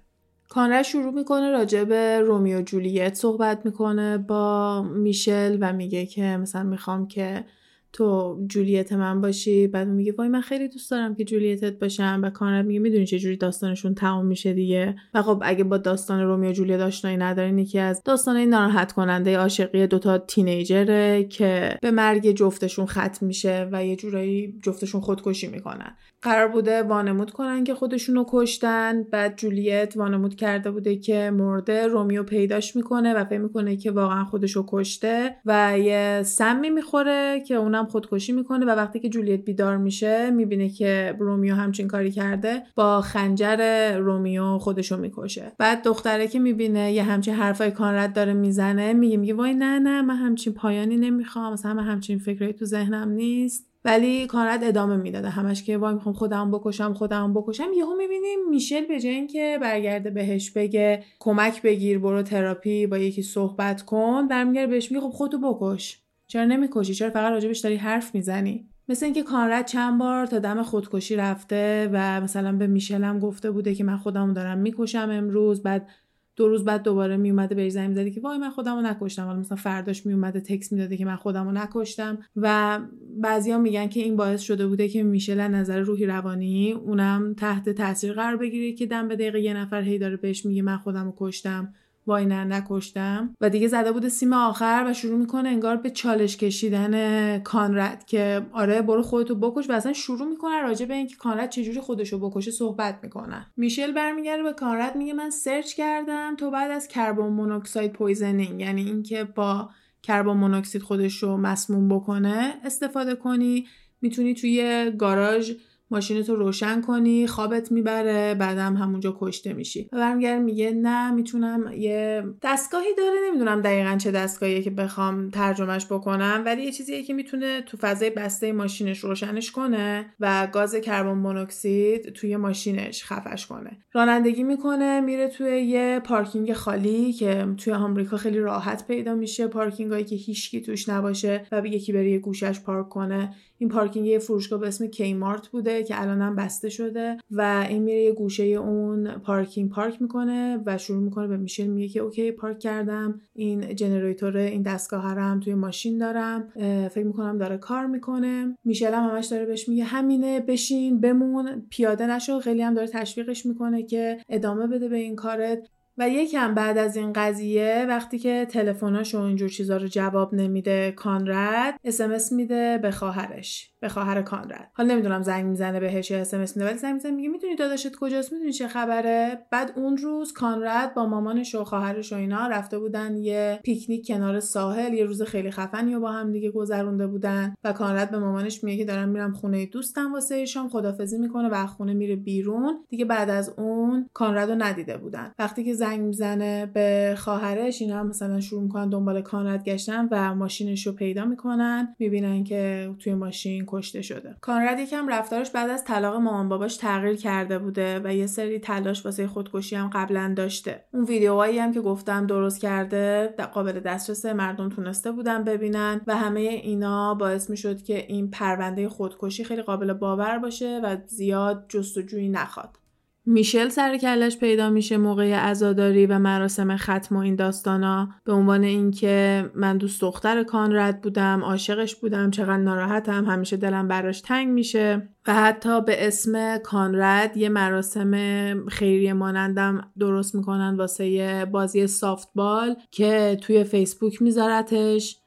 کانراد شروع میکنه راجع به رومیو جولیت صحبت میکنه با میشل و میگه که مثلا میخوام که تو جولیت من باشی. بعد میگه وای من خیلی دوست دارم که جولیتت باشم. و کانراد میگه میدونی چه جوری داستانشون تموم میشه دیگه. و خب اگه با داستان رومیو جولیت آشنایی ندارین، یکی از داستانای ناراحت کننده عاشقی دوتا تینیجره که به مرگ جفتشون ختم میشه و یه جورایی جفتشون خودکشی میکنن. قرار بوده وانمود کنن که خودشونو کشتن، بعد جولیت وانمود کرده بوده که مرده، رومیو پیداش میکنه و فکر میکنه که واقعا خودشو کشته و یه سمی میخوره که اونم خودکشی میکنه. و وقتی که جولیت بیدار میشه میبینه که رومیو همچین کاری کرده، با خنجر رومیو خودشو میکشه. بعد دختره که میبینه یه همچین حرفای کانراد داره میزنه میگه وای نه من همچین پایانی نمیخوام، مثلا من همچین فکری تو ذهنم نیست. ولی کانراد ادامه میداده همش که وای میخوام خودم بکشم. یهو میبینیم میشل به جای اینکه برگرده بهش بگه کمک بگیر برو تراپی با یکی صحبت کن، برمیگره بهش میگه خب خودتو بکش. چرا نمیکشی؟ چرا فقط راجبش داری حرف میزنی؟ مثل اینکه کانراد چند بار تا دم خودکشی رفته و مثلا به میشل هم گفته بوده که من خودمو دارم میکشم امروز، بعد 2 روز بعد دوباره میومده بهش زنگ می‌زده که وای من خودمو نکشتم. حالا مثلا فرداش میومده تکست میداده که من خودمو نکشتم. و بعضیا میگن که این باعث شده بوده که میشل از نظر روحی روانی اونم تحت تاثیر قرار بگیره که دم به دقیقه یه نفر هی داره بهش میگه من خودمو کشتم، وای نه نکشتم. و دیگه زده بوده سیم آخر و شروع میکنه انگار به چالش کشیدن کانراد که آره برو خودتو بکش. و اصلا شروع میکنه راجع به اینکه کانراد چجوری خودشو بکشه صحبت میکنه. میشل برمیگره به کانراد میگه من سرچ کردم، تو بعد از کربن مونوکسید پویزنینگ، یعنی اینکه با کربن مونوکسید خودشو مسموم بکنه، استفاده کنی. میتونی توی گاراژ ماشینتو روشن کنی، خوابت میبره، بعدم همونجا کشته میشی. و برمیگرد میگه نه میتونم، یه دستگاهی داره، نمیدونم دقیقاً چه دستگاهیه که بخوام ترجمهش بکنم، ولی یه چیزیه که میتونه تو فضای بسته ماشینش روشنش کنه و گاز کربن مونوکسید توی ماشینش خفش کنه. رانندگی میکنه میره توی یه پارکینگ خالی که توی آمریکا خیلی راحت پیدا میشه، پارکینگایی که هیچکی توش نباشه و یکی بره یه گوشه‌اش پارک کنه. این پارکینگ یه فروشگاه به اسم کیمارت بوده که الانم بسته شده و این میره یه گوشه اون پارکینگ پارک میکنه و شروع میکنه به میشل میگه که اوکی پارک کردم، این جنراتور، این دستگاه رو هم توی ماشین دارم، فکر میکنم داره کار میکنه. میشل هم همش داره بهش میگه همینه، بشین، بمون، پیاده نشو. خیلی هم داره تشویقش میکنه که ادامه بده به این کارت. و یکم بعد از این قضیه وقتی که تلفناش و اینجور چیزا رو جواب نمیده کانراد، SMS میده به خواهرش، به خواهر کانراد. حالا نمیدونم زنگ میزنه بهش یا SMS میده، ولی زنگ میزنه میگه میدونی داداشت کجاست، میدونی چه خبره. بعد اون روز کانراد با مامانش و خواهرش و اینا رفته بودن یه پیکنیک کنار ساحل، یه روز خیلی خفنی رو با هم دیگه گذرونده بودن و کانراد به مامانش میگه که دارم میرم خونه دوستم واسه شام، خدافظی میکنه و از خونه میره بیرون. دیگه بعد از اون کانرادو ندیده بودن. وقتی که زنگ میزنه به خواهرش، اینا هم مثلا شروع میکنن دنبال کانراد گشتن و ماشینش رو پیدا میکنن، میبینن که توی ماشین کشته شده. کانراد یکم رفتارش بعد از طلاق مامان باباش تغییر کرده بوده و یه سری تلاش واسه خودکشی هم قبلا داشته. اون ویدیوهایی هم که گفتم درست کرده قابل دسترس مردم تونسته بودن ببینن و همه اینا باعث میشد که این پرونده خودکشی خیلی قابل باور باشه و زیاد جستجویی نخواد. میشل سر کلش پیدا میشه موقع عزاداری و مراسم ختم و این داستانا، به عنوان اینکه من دوست دختر کانراد بودم، عاشقش بودم، چقدر ناراحتم، همیشه دلم براش تنگ میشه و حتی به اسم کانراد یه مراسم خیریه مانندم درست میکنن واسه بازی سافتبال که توی فیسبوک میذارتش.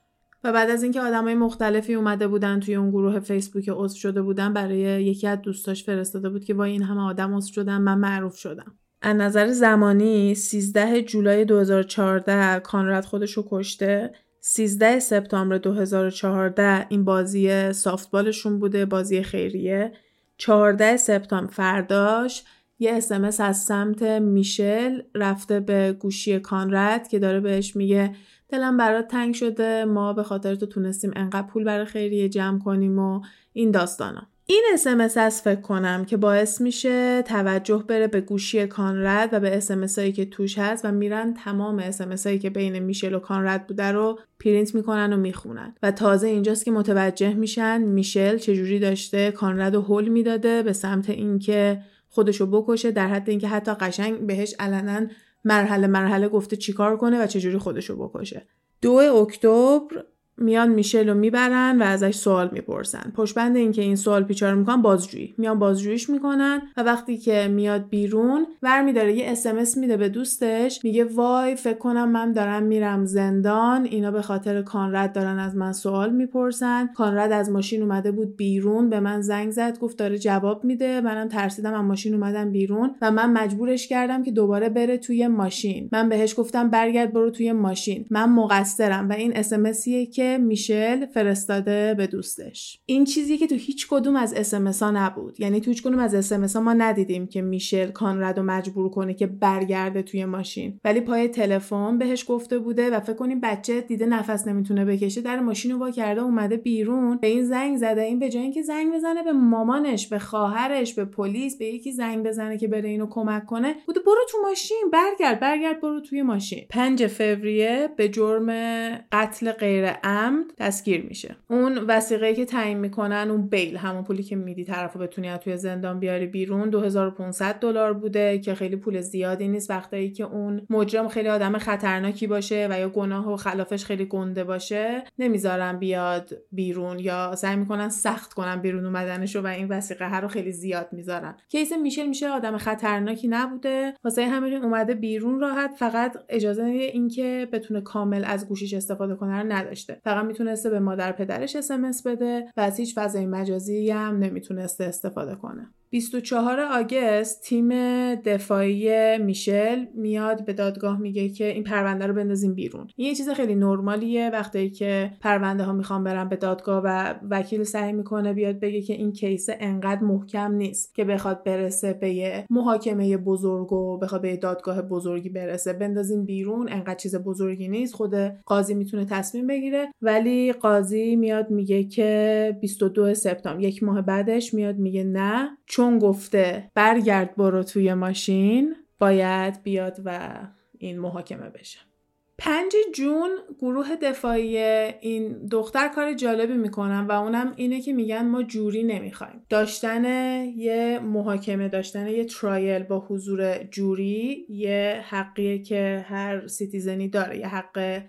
و بعد از اینکه آدمای مختلفی اومده بودن توی اون گروه فیسبوک عضو شده بودن، برای یکی از دوستاش فرستاده بود که وای این همه آدم عضو شدن، من معروف شدم. از نظر زمانی 13 جولای 2014 کانراد خودشو کشته، 13 سپتامبر 2014 این بازی سافتبالشون بوده، بازی خیریه. 14 سپتامبر فرداش یه SMS از سمت میشل رفته به گوشی کانراد که داره بهش میگه دلم برات تنگ شده، ما به خاطر تو تونستیم انقدر پول برای خیریه جمع کنیم و این داستانا. این SMS از فکر کنم که باعث میشه توجه بره به گوشی کانراد و به SMS هایی که توش هست و میرن تمام SMS هایی که بین میشل و کانراد بوده رو پرینت میکنن و میخونن و تازه اینجاست که متوجه میشن میشل چجوری داشته کانراد رو هول میداده به سمت اینکه خودشو بکشه، در حد اینکه حتی قشنگ بهش علنا مرحله مرحله گفته چیکار کنه و چجوری خودشو بکشه. 2 اکتبر میان میشل رو میبرن و ازش سوال میپرسن. پشبند این که این سوال پیچار میکنن بازجویی. میان بازجوییش میکنن و وقتی که میاد بیرون برمیداره یه SMS میده به دوستش، میگه وای فکر کنم من دارم میرم زندان، اینا به خاطر کانراد دارن از من سوال میپرسن. کانراد از ماشین اومده بود بیرون، به من زنگ زد گفت داره جواب میده، منم ترسیدم از ماشین اومدم بیرون و من مجبورش کردم که دوباره بره توی ماشین. من بهش گفتم برگرد برو توی ماشین، من مقصرم. و این SMSیه که میشل فرستاده به دوستش. این چیزی که تو هیچ کدوم از SMS ها نبود، یعنی تو هیچ کدوم از SMS ها ما ندیدیم که میشل کانراد رو مجبور کنه که برگرده توی ماشین، ولی پای تلفن بهش گفته بوده و فکر کنین بچه دیده نفس نمیتونه بکشه، در ماشین رو وا کرده اومده بیرون، به این زنگ زده. این به جای اینکه زنگ بزنه به مامانش، به خواهرش، به پلیس، به یکی زنگ بزنه که بره اینو کمک کنه، بوده برو تو ماشین، برگرد برو توی ماشین. 5 فوریه به جرم قتل غیر تسکیر میشه. اون وثیقه‌ای که تعیین میکنن، اون بیل، همون پولی که میدی طرفو بتونی از توی زندان بیاری بیرون، $2500 بوده که خیلی پول زیادی نیست وقتی که اون مجرم خیلی آدم خطرناکی باشه و یا گناه و خلافش خیلی گنده باشه، نمیذارن بیاد بیرون یا سعی میکنن سخت کنن بیرون اومدنشو و این وثیقه رو خیلی زیاد میذارن. کیس میشل میشه آدم خطرناکی نبوده، واسه همین اومده بیرون راحت، فقط اجازه اینکه بتونه کامل از گوشیش استفاده کنه رو نداشته. فقط میتونسته به مادر پدرش SMS بده و از هیچ فضای مجازی هم نمیتونسته استفاده کنه. 24 آگست تیم دفاعی میشل میاد به دادگاه میگه که این پرونده رو بندازیم بیرون. این یه چیز خیلی نرمالیه وقتی که پرونده ها میخوان برن به دادگاه و وکیل سعی میکنه بیاد بگه که این کیس انقدر محکم نیست که بخواد برسه به یه محاکمه بزرگ و بخواد به دادگاه بزرگی برسه، بندازیم بیرون، انقدر چیز بزرگی نیست، خود قاضی میتونه تصمیم بگیره. ولی قاضی میاد میگه که 22 سپتامبر یک ماه بعدش میاد میگه نه، چون گفته برگرد برو توی ماشین، باید بیاد و این محاکمه بشه. 5 جون گروه دفاعی این دختر کار جالبی میکنن و اونم اینه که میگن ما جوری نمیخوایم. داشتن یه محاکمه، داشتن یه ترایل با حضور جوری یه حقیه که هر سیتیزنی داره، یه حق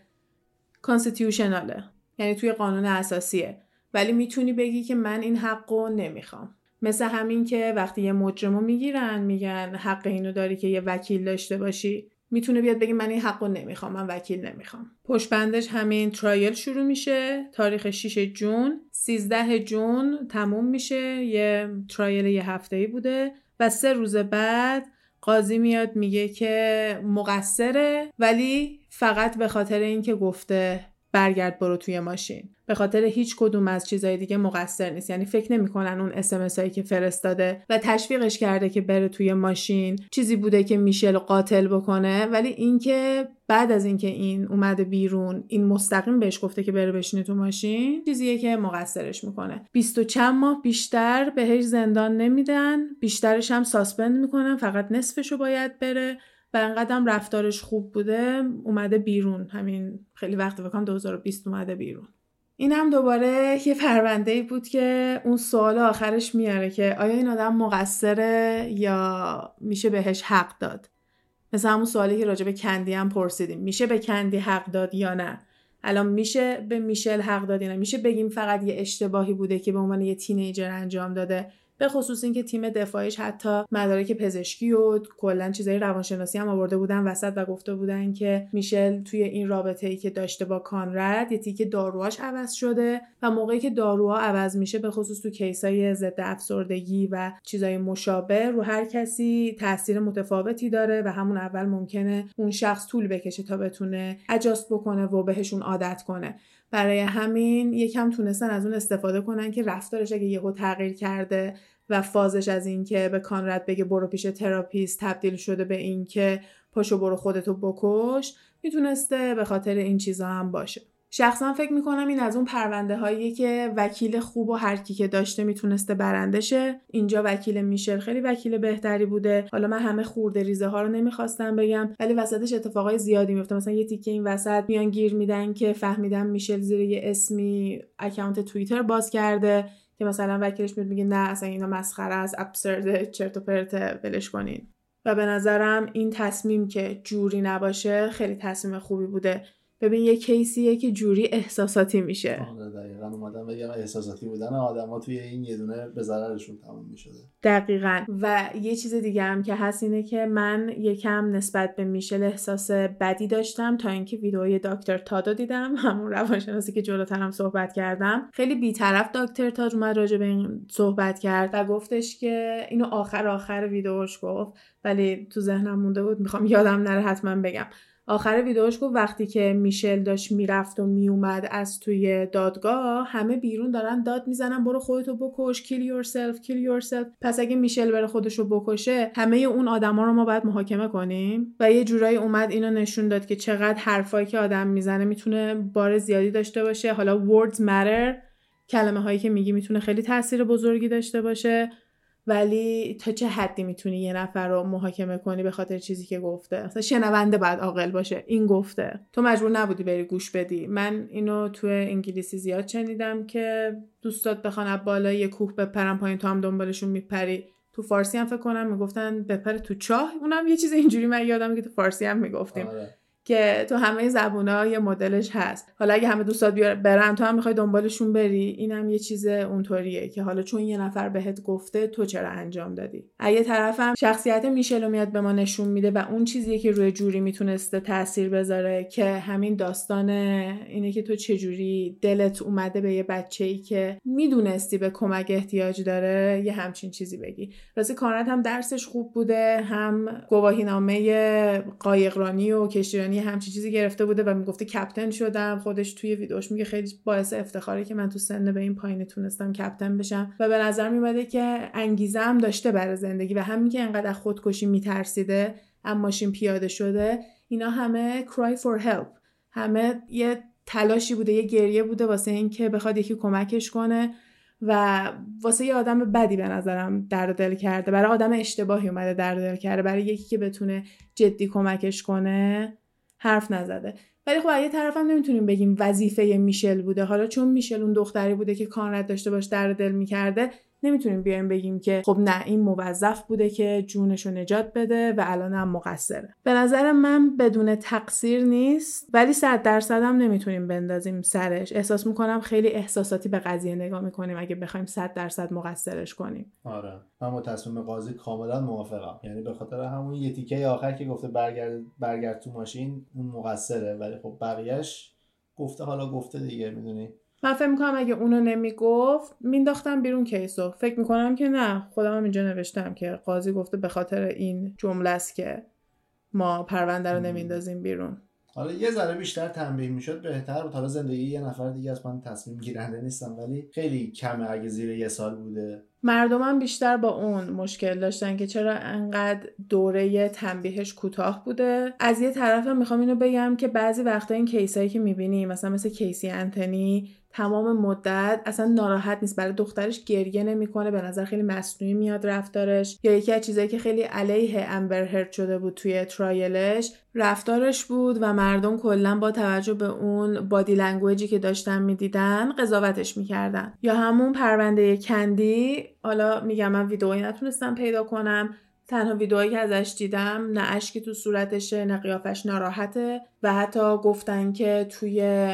کانستیتیوشناله، یعنی توی قانون اساسیه، ولی میتونی بگی که من این حقو نمیخوام. مثل همین که وقتی یه مجرمو میگیرن میگن حق اینو داری که یه وکیل داشته باشی، میتونه بیاد بگه من این حقو نمیخوام، من وکیل نمیخوام. پشبندش همین ترایل شروع میشه، تاریخ 6 جون، 13 جون تموم میشه. یه ترایل یه هفته‌ای بوده و 3 روز بعد قاضی میاد میگه که مقصره، ولی فقط به خاطر اینکه گفته برگرد برو توی ماشین. به خاطر هیچ کدوم از چیزای دیگه مقصر نیست. یعنی فکر نمی‌کنن اون اس ام اس هایی که فرستاده و تشویقش کرده که بره توی ماشین چیزی بوده که میشل قاتل بکنه، ولی اینکه بعد از اینکه این اومده بیرون این مستقیم بهش گفته که بره بشینه تو ماشین، چیزیه که مقصرش میکنه. 20 و چند ماه بیشتر بهش زندان نمیدن، بیشترش هم ساسپند میکنن، فقط نصفشو باید بره. و انقدر هم رفتارش خوب بوده اومده بیرون، همین خیلی وقت بکنم 2020 اومده بیرون. این هم دوباره یه پرونده‌ای بود که اون سوال آخرش میاره که آیا این آدم مقصره یا میشه بهش حق داد. مثلا همون سوالی که راجع به کندی هم پرسیدیم، میشه به کندی حق داد یا نه. الان میشه به میشل حق داد یا نه. میشه بگیم فقط یه اشتباهی بوده که به عنوان یه تینیجر انجام داده، به خصوص اینکه تیم دفاعیش حتی مدارک پزشکی و کلا چیزای روانشناسی هم آورده بودن وسط و گفته بودن که میشل توی این رابطه‌ای که داشته با کانراد یه تیکه داروهاش عوض شده و موقعی که داروها عوض میشه به خصوص تو کیسای ضد افسردگی و چیزای مشابه رو هر کسی تاثیر متفاوتی داره و همون اول ممکنه اون شخص طول بکشه تا بتونه اجاست بکنه و بهشون عادت کنه. برای همین یکم تونستن از اون استفاده کنن که رفتارش اگه یهو تغییر کرده و فازش از این که به کانراد بگه برو پیش تراپیست تبدیل شده به این که پاشو برو خودتو بکش، میتونسته به خاطر این چیزا هم باشه. شخصا فکر میکنم این از اون پرونده هاییه که وکیل خوب و هر کی که داشته میتونسته برنده شه. اینجا وکیل میشل خیلی وکیل بهتری بوده. حالا من همه خورده ریزه ها رو نمیخواستم بگم، ولی وسطش اتفاقای زیادی میفته. مثلا یه تیکه این وسط میان گیر میدن که فهمیدم میشل زیر یه اسمی اکانت توییتر باز کرده که مثلا وکیلش میگه نه اصلا اینا مسخره است، ابسرد، چرت و پرت، ولش کنین. و به نظرم این تصمیم که جوری نباشه خیلی تصمیم خوبی بوده. ببین یه کیسیه که جوری احساساتی میشه. دقیقاً اومدم بگم احساساتی بودن آدم‌ها توی این یه دونه به ضررشون تموم می‌شده. دقیقاً. و یه چیز دیگه هم که هست اینه که من یکم نسبت به میشل احساس بدی داشتم تا اینکه ویدئوی دکتر تاد رو دیدم، همون روانشناسی که جلوترم صحبت کردم. خیلی بی‌طرف دکتر تاد اومد راجع به این صحبت کرد و گفتش که اینو آخر ویدئوش گفت، ولی تو ذهنم مونده بود می‌خوام یادم نره حتما بگم. آخر ویدئوش گفت وقتی که میشل داشت میرفت و میومد از توی دادگاه همه بیرون دارن داد میزنن برو خودتو بکش، kill yourself. پس اگه میشل بره خودشو بکشه همه اون آدما رو ما باید محاکمه کنیم. و یه جورایی اومد اینو نشون داد که چقدر حرفایی که آدم میزنه میتونه بار زیادی داشته باشه. حالا words matter، کلمه هایی که میگی میتونه خیلی تاثیر بزرگی داشته باشه، ولی تا چه حدی میتونی یه نفر رو محاکمه کنی به خاطر چیزی که گفته. مثلا شنونده باید عاقل باشه. این گفته، تو مجبور نبودی بری گوش بدی. من اینو تو انگلیسی زیاد شنیدم که دوستات بخوان بالای یه کوه بپرن پایین تو هم دنبالشون میپری. تو فارسی هم فکر کنم میگفتن بپر تو چاه، اونم یه چیز اینجوری من یادمه که تو فارسی هم میگفتیم. آره. که تو همه زبونا یه مدلش هست. حالا اگه همه دوستات برن تو هم میخوای دنبالشون بری، اینم یه چیز اونطوریه که حالا چون یه نفر بهت گفته تو چرا انجام دادی. از یه طرفم شخصیت میشل رو میاد به ما نشون میده و اون چیزیه که روی جوری میتونسته تاثیر بذاره که همین داستان اینه که تو چجوری دلت اومده به یه بچه‌ای که میدونستی به کمک احتیاج داره یه همچین چیزی بگی. راستی کانراد هم درسش خوب بوده، هم گواهینامه قایقرانی و کشتیرانی همچین چیزی گرفته بوده و میگفته کپتن شدم. خودش توی ویدیوش میگه خیلی باعث افتخاره که من تو سن به این پایینه تونستم کپتن بشم. و به نظر میاد که انگیزه هم داشته برای زندگی و همین که انقدر خودکشی میترسیده اما ماشین پیاده شده، اینا همه cry for help، همه یه تلاشی بوده، یه گریه بوده واسه این که بخواد یکی کمکش کنه و واسه یه آدم بدی به نظرم درد دل کرده. برای آدم اشتباهی اومده درد دل کرده، برای یکی که بتونه جدی کمکش کنه حرف نزده. ولی خب از یه طرف هم نمیتونیم بگیم وظیفه میشل بوده. حالا چون میشل اون دختری بوده که کانراد داشته باش درد دل میکرده، نمیتونیم بیایم بگیم که خب نه این موظف بوده که جونشو نجات بده و الان هم مقصره. به نظر من بدون تقصیر نیست، ولی 100% هم نمیتونیم بندازیم سرش. احساس میکنم خیلی احساساتی به قضیه نگاه میکنیم اگه بخوایم 100% مقصرش کنیم. آره، من با تصمیم قاضی کاملا موافقم. یعنی به خاطر همون یه تیکه آخر که گفته برگرد تو ماشین، اون مقصره، ولی خب بقیه‌اش گفته حالا گفته دیگه، میدونی. من فکر میکنم اگه اونو نمیگفت مینداختم بیرون کیسو. فکر میکنم که نه، خودم هم اینجا نوشتم که قاضی گفته به خاطر این جمله است که ما پرونده رو نمیندازیم بیرون. حالا یه ذره بیشتر تنبیه میشد بهتر بود. حالا زندگی یه نفر دیگه است، من تصمیم گیرنده نیستم، ولی خیلی کمه اگه زیر یه سال بوده. مردمم بیشتر با اون مشکل داشتن که چرا انقدر دوره تنبیهش کوتاه بوده. از یه طرفم میخوام اینو بگم که بعضی وقتا این کیسایی که میبینی مثلا مثل کیسی آنتونی تمام مدت اصلا ناراحت نیست، برای دخترش گریه نمیکنه، به نظر خیلی مصنوعی میاد رفتارش. یا یکی از چیزایی که خیلی علیه امبر هرد شده بود توی ترایلش رفتارش بود و مردم کلا با توجه به اون بادی لنگویجی که داشتن میدیدن قضاوتش میکردن. یا همون پرونده کندی، حالا میگم من ویدئویی نتونستم پیدا کنم، تنها ویدئویی که ازش دیدم نه اشکی تو صورتشه نه قیافش ناراحته و حتی گفتن که توی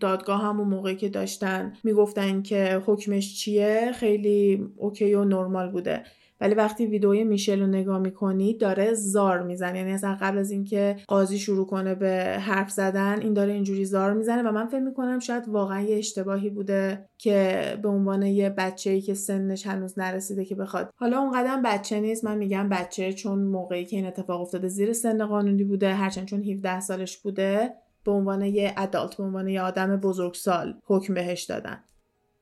دادگاه همون موقعی که داشتن میگفتن که حکمش چیه خیلی اوکی و نرمال بوده. ولی وقتی ویدئوی میشل رو نگاه میکنی داره زار میزنه، یعنی اصلا قبل از اینکه قاضی شروع کنه به حرف زدن این داره اینجوری زار میزنه و من فکر میکنم شاید واقعا یه اشتباهی بوده که به عنوان یه بچه‌ای که سنش هنوز نرسیده که بخواد. حالا اونقدر بچه نیست، من میگم بچه چون موقعی که این اتفاق افتاده زیر سن قانونی بوده، هرچند چون 17 سالش بوده به عنوان یه ادالت، به عنوان یه آدم بزرگسال حکم بهش دادن.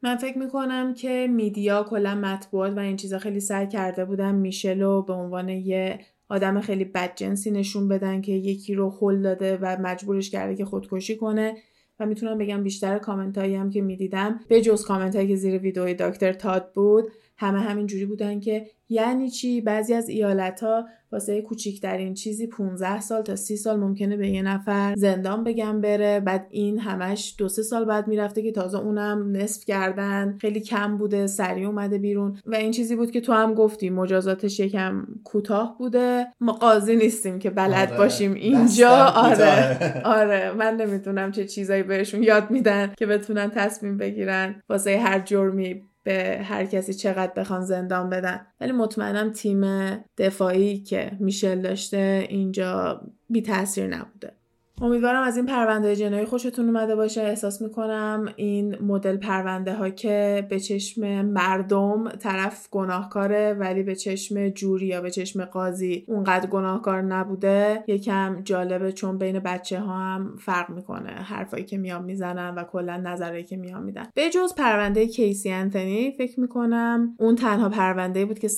من فکر میکنم که میدیا کلا مطبوعات و این چیزا خیلی سعی کرده بودن میشل رو به عنوان یه آدم خیلی بدجنسی نشون بدن که یکی رو هول داده و مجبورش کرده که خودکشی کنه و میتونم بگم بیشتر کامنتایی هم که میدیدم به جز کامنتایی که زیر ویدئوی دکتر تاد بود همه همین جوری بودن که یعنی چی بعضی از ایالت‌ها واسه کوچیک‌ترین چیزی 15 سال تا 30 سال ممکنه به یه نفر زندان بگم بره، بعد این همش 2-3 سال بعد میرفته که تازه اونم نصف کردن، خیلی کم بوده، سریع اومده بیرون. و این چیزی بود که تو هم گفتی مجازاتش یکم کوتاه بوده. ما قاضی نیستیم که بلد آره. باشیم اینجا آره من نمیدونم چه چیزایی بهشون یاد میدن که بتونن تصمیم بگیرن واسه هر جرمی به هر کسی چقدر بخوان زندان بدن. ولی مطمئنم تیم دفاعی که میشل داشته اینجا بی تأثیر نبوده. امیدوارم از این پرونده جنایی خوشتون اومده باشه. احساس میکنم این مدل پرونده ها که به چشم مردم طرف گناهکاره ولی به چشم جوری یا به چشم قاضی اونقدر گناهکار نبوده یکم جالبه، چون بین بچه ها هم فرق میکنه حرفایی که میان میزنن و کلا نظرایی که میان میدن. به جز پرونده کیسی آنتونی فکر میکنم اون تنها پرونده‌ای بود که 100%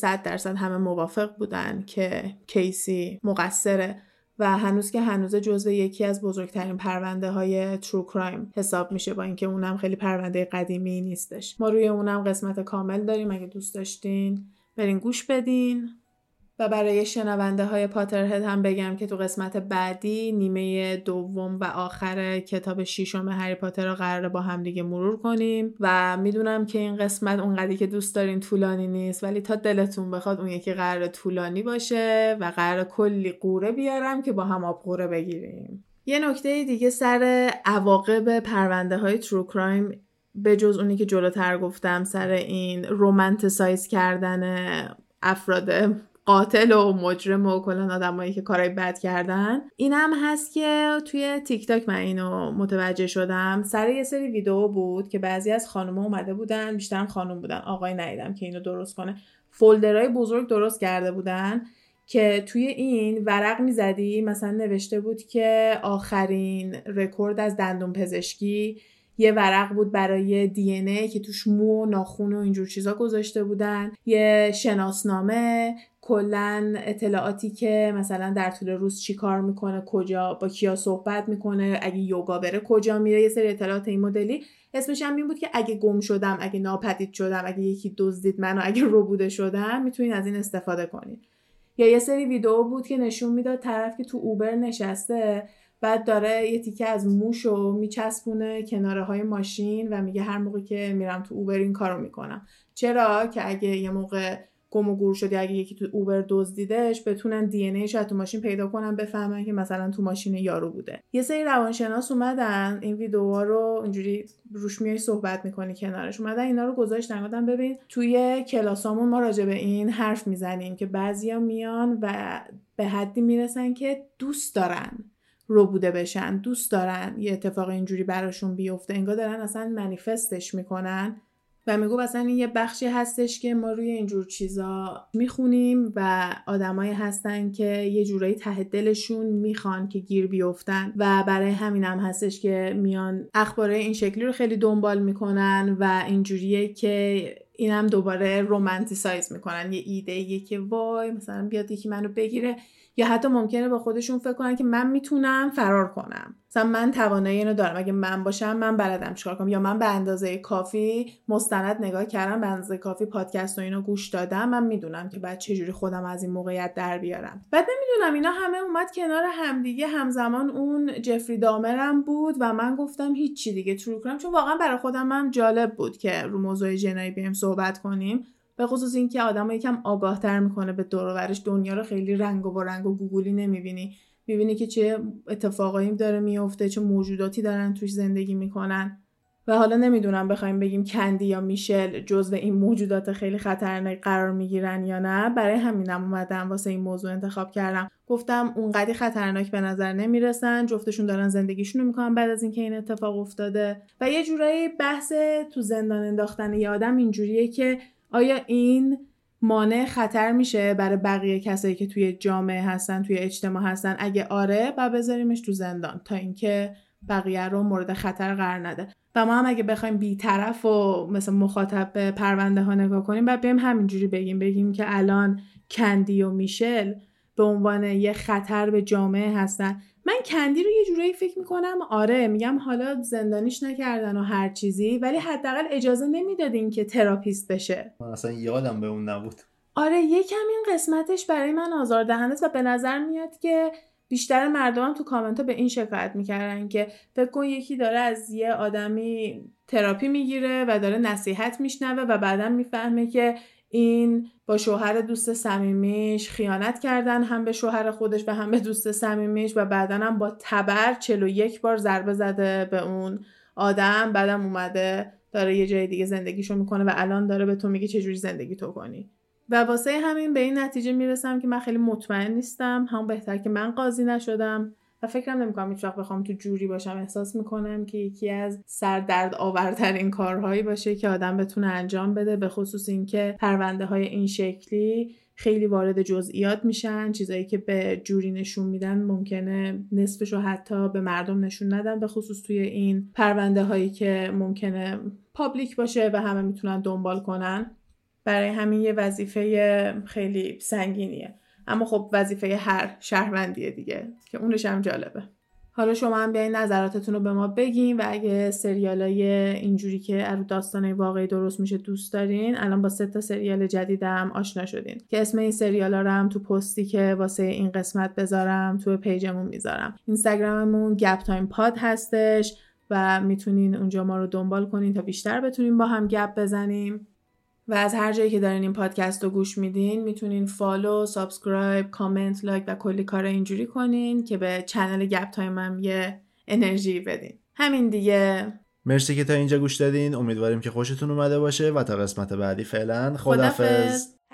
همه موافق بودن که کیسی مقصره و هنوز که هنوزه جزو یکی از بزرگترین پرونده های ترو کرایم حساب میشه، با اینکه اونم خیلی پرونده قدیمی نیستش. ما روی اونم قسمت کامل داریم، اگه دوست داشتین برین گوش بدین. و برای شنونده های پاترهد هم بگم که تو قسمت بعدی نیمه دوم و آخر کتاب ششم هری پاتر رو قراره با هم دیگه مرور کنیم و میدونم که این قسمت اونقدری که دوست دارین طولانی نیست، ولی تا دلتون بخواد اون یکی قراره طولانی باشه و قراره کلی قوره بیارم که با هم آب قوره بگیریم. یه نکته دیگه سر عواقب پرونده های ترو کرایم به جز اونی که جلوتر گفتم سر این رومانتیسایز کردن افراد قاتل و مجرم و کلان آدمایی که کارهای بد کردن، اینم هست که توی تیک تاک من اینو متوجه شدم. سر یه سری ویدیو بود که بعضی از خانوما اومده بودن، بیشتر خانوم بودن، آقای ندیدم که اینو درست کنه، فولدرهای بزرگ درست کرده بودن که توی این ورق میزدی مثلا نوشته بود که آخرین رکورد از دندون پزشکی، یه ورق بود برای دی ان ای که توش مو و ناخون و اینجور چیزا گذاشته بودن، یه شناسنامه، کلا اطلاعاتی که مثلا در طول روز چی کار میکنه، کجا با کیا صحبت میکنه، اگه یوگا بره کجا میره، یه سری اطلاعات این مدلی. اسمش هم این بود که اگه گم شدم، اگه ناپدید شدم، اگه یکی دزدید منو، اگه ربوده شدم، میتونین از این استفاده کنین. یا یه سری ویدیو بود که نشون میداد طرف که تو اوبر نشسته، بعد داره یه تیکه از موشو میچسبونه کناره های ماشین و میگه هر موقع که میرم تو اوبر این کارو میکنم، چرا که اگه یه موقع گم و گور شده، اگه یکی تو اوبر دزدیدش، بتونن دی ان ایش از تو ماشین پیدا کنن، بفهمن که مثلا تو ماشین یارو بوده. یه سری روانشناس اومدن این ویدیوها رو اینجوری روش میای صحبت میکنی کنارش، اومدن اینا رو گذاشتن. گفتم ببین توی کلاسامون ما راجع به این حرف میزنیم که بعضیا میان و به حدی میرسن که دوست دارن ربوده بشن، دوست دارن یه اتفاق اینجوری براشون بیفته، انگار دارن اصلا منیفستش میکنن و میگو مثلا این یه بخشی هستش که ما روی اینجور چیزا میخونیم و آدمایی هستن که یه جورایی ته دلشون میخوان که گیر بیافتن و برای همینم هستش که میان اخبارهای این شکلی رو خیلی دنبال میکنن و اینجوریه که اینم دوباره رومانتیسایز میکنن یه ایده‌ای که وای مثلا بیاد یکی منو بگیره، یا حتی ممکنه با خودشون فکر کنن که من میتونم فرار کنم، مثلا من توانایی اینو دارم، اگه من باشم من بلدم چیکار کنم، یا من به اندازه کافی مستند نگاه کردم، به اندازه کافی پادکست و اینو گوش دادم، من میدونم که بعد چه جوری خودم از این موقعیت در بیارم. بعد نمیدونم اینا همه اومد کنار همدیگه، همزمان اون جفری دامرم بود و من گفتم هیچ چی دیگه ترو کردم، چون واقعا برای خودم هم جالب بود که رو موضوع جنایی بیم صحبت کنیم، به خصوص این که آدمو یکم آگاه‌تر می‌کنه به دور و برش، دنیا رو خیلی رنگ و بارنگ و گوگولی نمی‌بینی، می‌بینی که چه اتفاقایی داره میفته، چه موجوداتی دارن توش زندگی می‌کنن. و حالا نمیدونم بخوایم بگیم کندی یا میشل جزو این موجودات خیلی خطرناک قرار میگیرن یا نه، برای همینم اومدم واسه این موضوع انتخاب کردم. گفتم اونقدی خطرناک به نظر نمیرسن، جفتشون دارن زندگیشون رو میکنن بعد از اینکه این اتفاق افتاده. و یه جورایی بحث تو زندان انداختن یه آدم اینجوریه که آیا این مانع خطر میشه برای بقیه کسایی که توی جامعه هستن، توی اجتماع هستن؟ اگه آره، بعد بذاریمش تو زندان تا اینکه بقیه رو مورد خطر قرار نده. و ما هم اگه بخوایم بی‌طرف و مثلا مخاطب به پرونده ها نگاه کنیم، بعد بیم همینجوری بگیم که الان کندی و میشل به عنوان یه خطر به جامعه هستن. من کندی رو یه جورایی فکر میکنم آره، میگم حالا زندانیش نکردن و هر چیزی، ولی حداقل اجازه نمیدادین که تراپیست بشه. من اصلا یادم به اون نبود. آره، یکم این قسمتش برای من آزاردهنده است و به نظر میاد که بیشتر مردم تو کامنت ها به این شکایت میکردن که فکر کن یکی داره از یه آدمی تراپی میگیره و داره نصیحت میشنوه و بعدن میفهمه که این با شوهر دوست صمیمیش خیانت کردن، هم به شوهر خودش و هم به دوست صمیمیش، و بعدن هم با تبر 41 بار ضربه زده به اون آدم، بعدم اومده داره یه جای دیگه زندگیشو میکنه و الان داره به تو میگه چجوری زندگی تو کنی. و واسه همین به این نتیجه میرسم که من خیلی مطمئن نیستم، هم بهتر که من قاضی نشدم و فکرم نمی‌کنم هیچ وقت بخوام تو جوری باشم. احساس میکنم که یکی از سردرد آورترین کارهایی باشه که آدم بتونه انجام بده، به خصوص اینکه پرونده‌های این شکلی خیلی وارد جزئیات میشن، چیزایی که به جوری نشون میدن ممکنه نصفش رو حتی به مردم نشون ندن، به خصوص توی این پرونده‌هایی که ممکنه پابلیک باشه و همه میتونن دنبال کنن. برای همین یه وظیفه خیلی سنگینیه، اما خب وظیفه هر شهروندیه دیگه، که اونش هم جالبه. حالا شما هم بیاین نظراتتون رو به ما بگین و اگه سریالای اینجوری که از داستانای واقعی درست میشه دوست دارین. الان با 3 تا سریال جدیدم آشنا شدین که اسم این سریالا رو هم تو پستی که واسه این قسمت بذارم تو پیجمون میذارم. اینستاگراممون گپ تایم پاد هستش و میتونین اونجا ما رو دنبال کنین تا بیشتر بتونیم با هم گپ بزنیم. و از هر جایی که دارین این پادکست رو گوش میدین میتونین فالو، سابسکرایب، کامنت، لایک و کلی کار اینجوری کنین که به چنل گپ تایم هم یه انرژی بدین. همین دیگه، مرسی که تا اینجا گوش دادین، امیدواریم که خوشتون اومده باشه و تا قسمت بعدی فعلا خداحافظ.